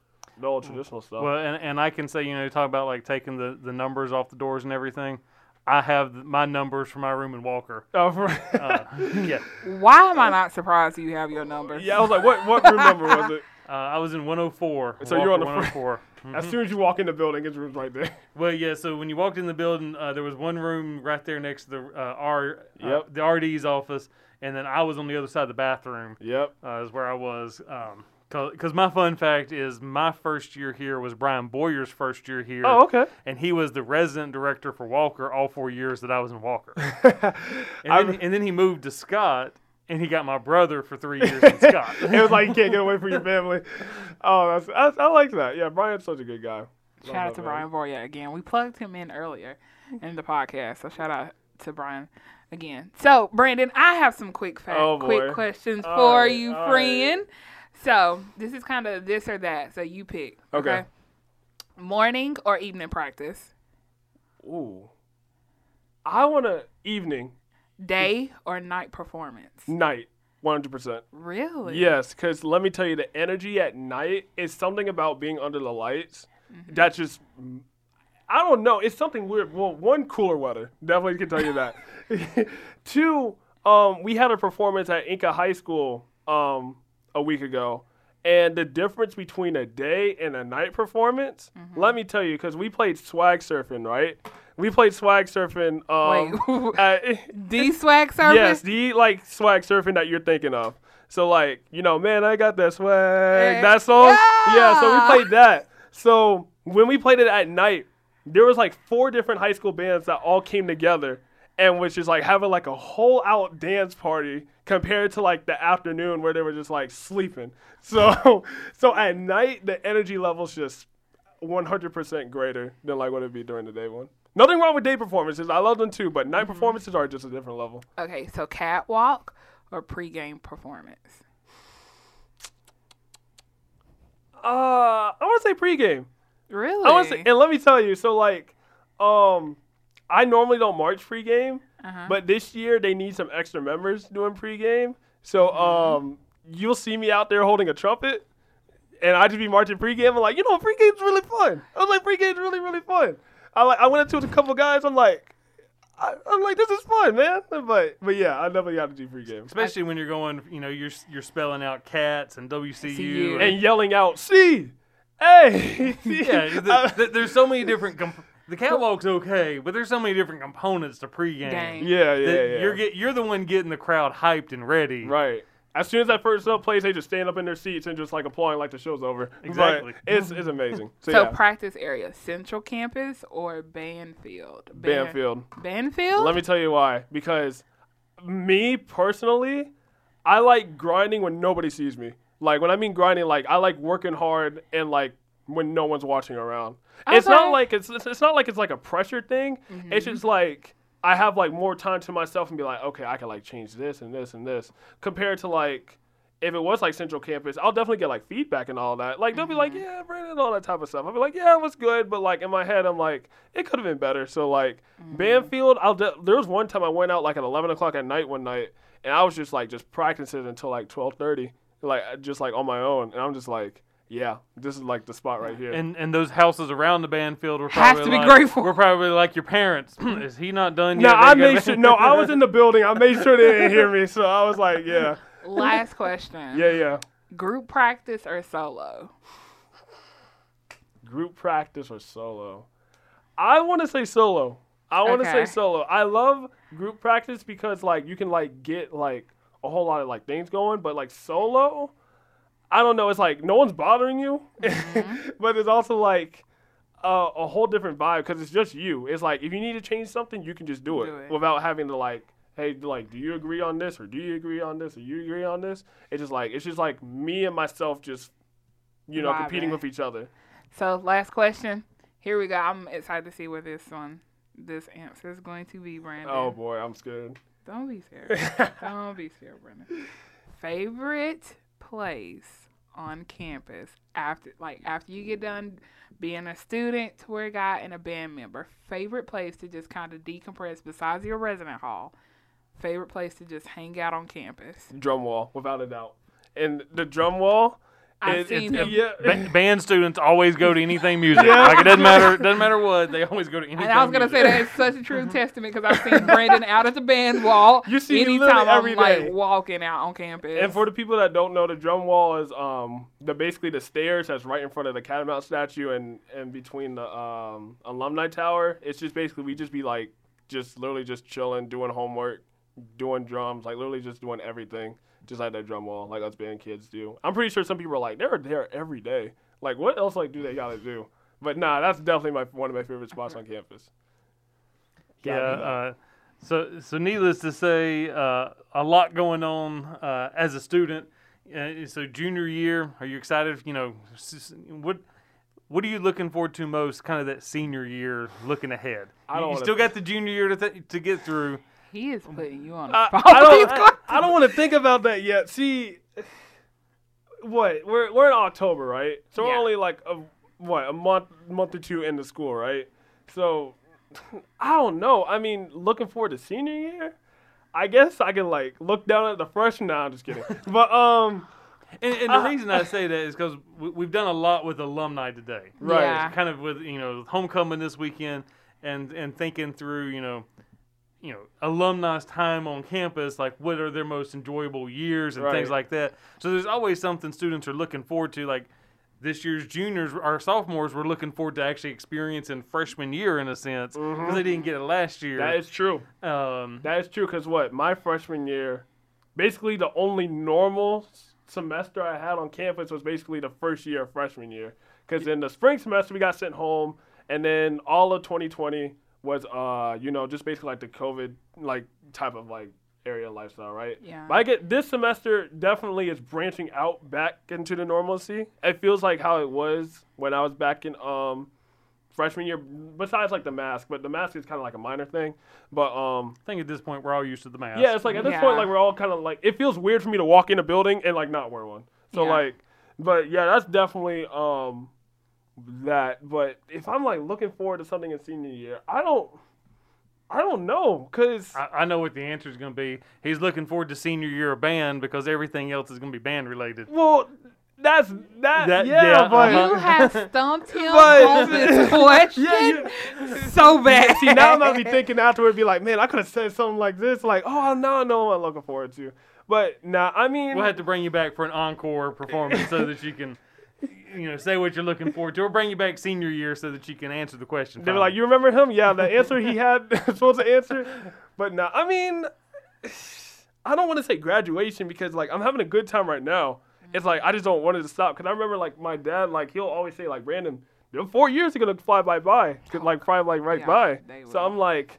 the old traditional stuff. Well, and, and I can say, you know, talk about, like, taking the, the numbers off the doors and everything. I have my numbers for my room in Walker. Oh, for uh, yeah. Why am I not surprised you have your numbers? Yeah, I was like, what, what room number was it? Uh, I was in one oh four. So Walker, you're on the one oh four. Mm-hmm. As soon as you walk in the building, it's rooms right there. Well, yeah. So when you walked in the building, uh, there was one room right there next to the uh, R, yep. uh, the R D's office, and then I was on the other side of the bathroom. Yep, uh, is where I was. Um, Because my fun fact is my first year here was Brian Boyer's first year here. Oh, okay. And he was the resident director for Walker all four years that I was in Walker. and, I, then, and then he moved to Scott, and he got my brother for three years in Scott. It was like you can't get away from your family. Oh, that's, I, I like that. Yeah, Brian's such a good guy. Shout out to man. Brian Boyer again. We plugged him in earlier in the podcast, so shout out to Brian again. So, Brandon, I have some quick fact, oh, quick questions all for right, you, friend. Right. So, this is kind of this or that, so you pick. Okay. okay. Morning or evening practice? Ooh. I want a evening. Day or night performance? Night, one hundred percent. Really? Yes, because let me tell you, the energy at night is something about being under the lights. Mm-hmm. That's just, I don't know. It's something weird. Well, one, cooler weather. Definitely can tell you that. Two, um, we had a performance at Inca High School um, a week ago. And the difference between a day and a night performance, mm-hmm. let me tell you, because we played swag surfing, right? We played swag surfing. Um, Wait, at, the swag surfing? Yes, the like swag surfing that you're thinking of. So, like, you know, man, I got that swag. Hey. That song? Yeah. yeah, so we played that. So when we played it at night, there was like four different high school bands that all came together and was just like having like a whole out dance party compared to like the afternoon where they were just like sleeping. So so at night, the energy level's just one hundred percent greater than like what it'd be during the day one. Nothing wrong with day performances. I love them too, but night performances are just a different level. Okay, so catwalk or pregame performance? Uh, I want to say pregame. Really? I want to say, and let me tell you, so like, um, I normally don't march pregame, uh-huh. but this year they need some extra members doing pregame. So um, mm-hmm. you'll see me out there holding a trumpet, and I just be marching pregame. I'm like, you know, pregame's really fun. I was like, pregame's really really fun. I like, I went into it with a couple guys. I'm like, I, I'm like, this is fun, man. But but yeah, I definitely got to do pregame, especially I, when you're going. You know, you're you're spelling out cats and W C U and, and yelling out C, A. Yeah, the, I, the, there's so many different. Comp- the catwalk's okay, but there's so many different components to pregame. Dang. Yeah, yeah, yeah. You're get you're the one getting the crowd hyped and ready. Right. As soon as that first up plays, they just stand up in their seats and just like applauding like the show's over. Exactly. But it's it's amazing. So, so yeah. Practice area, Central Campus or Banfield? Ban- Banfield. Banfield? Let me tell you why. Because me personally, I like grinding when nobody sees me. Like when I mean grinding, like I like working hard and like when no one's watching around. Okay. It's not like it's it's not like it's like a pressure thing. Mm-hmm. It's just like I have, like, more time to myself and be like, okay, I can, like, change this and this and this. Compared to, like, if it was, like, Central Campus, I'll definitely get, like, feedback and all that. Like, they'll mm-hmm. be like, yeah, Brandon, and all that type of stuff. I'll be like, yeah, it was good. But, like, in my head, I'm like, it could have been better. So, like, mm-hmm. Banfield, I'll de- there was one time I went out, like, at eleven o'clock at night one night, and I was just, like, just practicing until, like, twelve thirty, like, just, like, on my own. And I'm just like, yeah, this is like the spot right here. And and those houses around the Banfield were probably have to be like, grateful. We're probably like your parents. Is he not done yet? No, I made sure. No, I was in the building. I made sure they didn't hear me, so I was like, yeah. Last question. Yeah, yeah. Group practice or solo? Group practice or solo? I want to say solo. I want to okay. say solo. I love group practice because like you can like get like a whole lot of like things going, but like solo. I don't know. It's like no one's bothering you, mm-hmm. but it's also like uh, a whole different vibe because it's just you. It's like if you need to change something, you can just do it, do it without having to like, hey, like, do you agree on this or do you agree on this or you agree on this? It's just like it's just like me and myself just, you know, Why, competing man. with each other. So last question. Here we go. I'm excited to see where this one, this answer is going to be, Brandon. Oh boy, I'm scared. Don't be scared. Don't be scared, Brandon. Favorite place on campus after like after you get done being a student, tour guide, and a band member, favorite place to just kind of decompress besides your resident hall, favorite place to just hang out on campus? Drum wall, without a doudoubt. And the drum wall, I've it, seen it, yeah. ba- band students always go to anything music. Yeah. Like it doesn't matter, doesn't matter what, they always go to anything. And I was gonna music. say that is such a true testament because I've seen Brandon out at the band wall. You see, anytime I'm day. like walking out on campus. And for the people that don't know, the drum wall is um the basically the stairs that's right in front of the Catamount statue and and between the um alumni tower. It's just basically we just be like just literally just chilling, doing homework, doing drums, like literally just doing everything. just like that drum wall, like us band kids do. I'm pretty sure some people are like, they're there every day. Like, what else, like, do they gotta do? But, nah, that's definitely my one of my favorite spots on campus. Yeah, uh, so so needless to say, uh, a lot going on uh, as a student. Uh, so junior year, are you excited? You know, what what are you looking forward to most, kind of that senior year looking ahead? I don't you you still th- got the junior year to, th- to get through. He is putting you on a spot. I, I don't, I, I don't want to think about that yet. See, what? We're we're in October, right? So yeah. we're only like a, what, a month month or two into school, right? So I don't know. I mean, looking forward to senior year? I guess I can, like, look down at the freshman. No, I'm just kidding. But um, and, and the uh, reason I say that is because we, we've done a lot with alumni today. Right. Yeah. Kind of with, you know, homecoming this weekend and, and thinking through, you know, you know, alumni's time on campus, like what are their most enjoyable years and right. things like that. So there's always something students are looking forward to. Like this year's juniors, our sophomores were looking forward to actually experiencing freshman year in a sense because mm-hmm. they didn't get it last year. That is true. Um, that is true because what? My freshman year, basically the only normal semester I had on campus was basically the first year of freshman year because in the spring semester we got sent home and then all of twenty twenty was, uh, you know, just basically like the COVID, like, type of, like, area lifestyle, right? Yeah. But I get this semester definitely is branching out back into the normalcy. It feels like how it was when I was back in um freshman year, besides, like, the mask. But the mask is kind of, like, a minor thing. But um, I think at this point we're all used to the mask. Yeah, it's like at this yeah. point, like, we're all kind of, like, it feels weird for me to walk in a building and, like, not wear one. So, yeah. like, but, yeah, that's definitely um. that, but if I'm, like, looking forward to something in senior year, I don't, I don't know, because I, I know what the answer is going to be. He's looking forward to senior year of band because everything else is going to be band related. Well, that's that. that yeah, yeah, but you have stumped him but, on this question yeah, yeah. so bad. See, now I'm gonna be thinking afterward, be like, man, I could have said something like this, like, oh, no, no, I'm looking forward to. But nah, I mean, we'll have to bring you back for an encore performance so that you can. You know, say what you're looking forward to, or bring you back senior year so that you can answer the question. They were like, you remember him? Yeah, the answer he had supposed to answer. But no, I mean, I don't want to say graduation because, like, I'm having a good time right now. It's like I just don't want it to stop because I remember, like, my dad, like, he'll always say, like, Brandon, four years are gonna fly by by, like, fly like right yeah, by. So I'm like,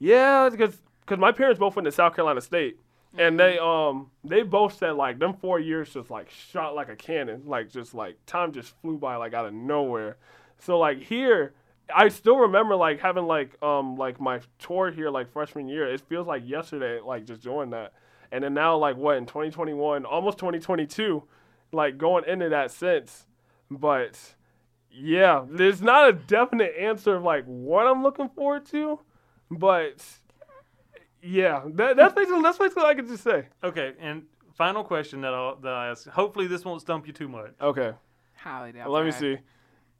yeah, because because my parents both went to South Carolina State. And they um they both said, like, them four years just, like, shot like a cannon. Like, just, like, time just flew by, like, out of nowhere. So, like, here, I still remember, like, having, like, um like, my tour here, like, freshman year. It feels like yesterday, like, just doing that. And then now, like, what, in twenty twenty-one, almost twenty twenty-two, like, going into that sense. But, yeah, there's not a definite answer of, like, what I'm looking forward to. But... yeah, that, that's basically that's basically what I could just say. Okay, and final question that I'll, that I'll ask. Hopefully, this won't stump you too much. Okay. Highly doubt. Let me see.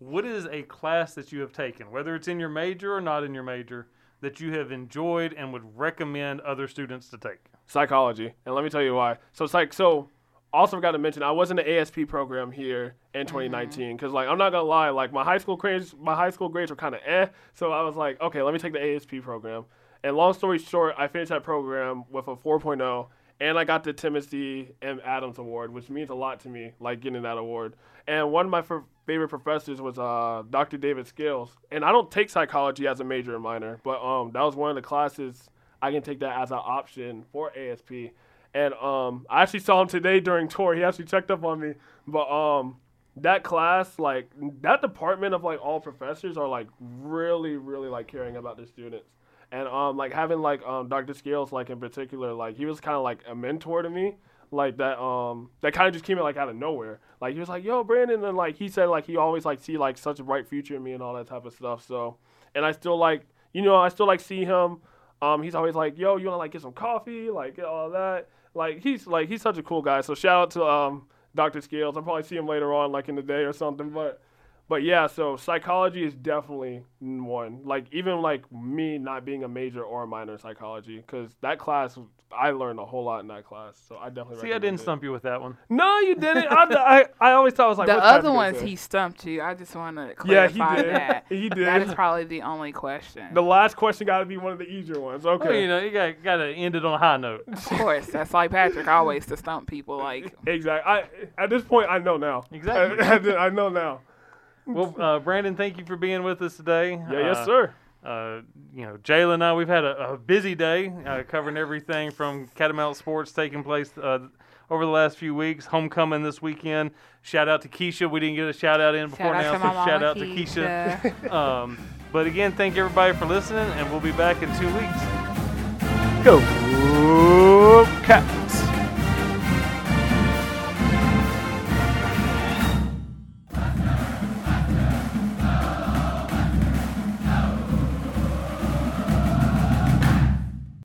What is a class that you have taken, whether it's in your major or not in your major, that you have enjoyed and would recommend other students to take? Psychology, and let me tell you why. So, psych. So, also forgot to mention, I was in the A S P program here in twenty nineteen because, mm-hmm. like, I'm not gonna lie, like my high school grades, my high school grades were kind of eh. So I was like, okay, let me take the A S P program. And long story short, I finished that program with a four point oh, and I got the Timothy M. Adams Award, which means a lot to me, like, getting that award. And one of my f- favorite professors was uh, Doctor David Scales. And I don't take psychology as a major or minor, but um, that was one of the classes I can take that as an option for A S P. And um, I actually saw him today during tour. He actually checked up on me. But um, that class, like, that department of, like, all professors are, like, really, really, like, caring about their students. And, um, like, having, like, um, Doctor Scales, like, in particular, like, he was kind of, like, a mentor to me. Like, that um, that kind of just came, like, out of nowhere. Like, he was like, yo, Brandon. And, like, he said, like, he always, like, see, like, such a bright future in me and all that type of stuff. So, and I still, like, you know, I still, like, see him. Um, he's always like, yo, you want to, like, get some coffee? Like, get all that. Like, he's, like, he's such a cool guy. So, shout out to um Doctor Scales. I'll probably see him later on, like, in the day or something. But, But yeah, so psychology is definitely one. Like, even like me not being a major or a minor in psychology, because that class, I learned a whole lot in that class. So I definitely see. I didn't it. stump you with that one. No, you didn't. I, I I always thought I was like the other ones he stumped you. I just want to clarify yeah, he did. that. he did. That is probably the only question. The last question got to be one of the easier ones. Okay, well, you know you got got to end it on a high note. Of course, that's like Patrick always to stump people. Like exactly. I at this point I know now. Exactly. I, I know now. Well, uh, Brandon, thank you for being with us today. Yeah, uh, yes, sir. Uh, you know, Jalin and I, we've had a, a busy day uh, covering everything from Catamount Sports taking place uh, over the last few weeks, homecoming this weekend. Shout out to Keisha. We didn't get a shout out in before now, so shout out to Keisha. Keisha. um, but again, thank everybody for listening, and we'll be back in two weeks. Go Cats!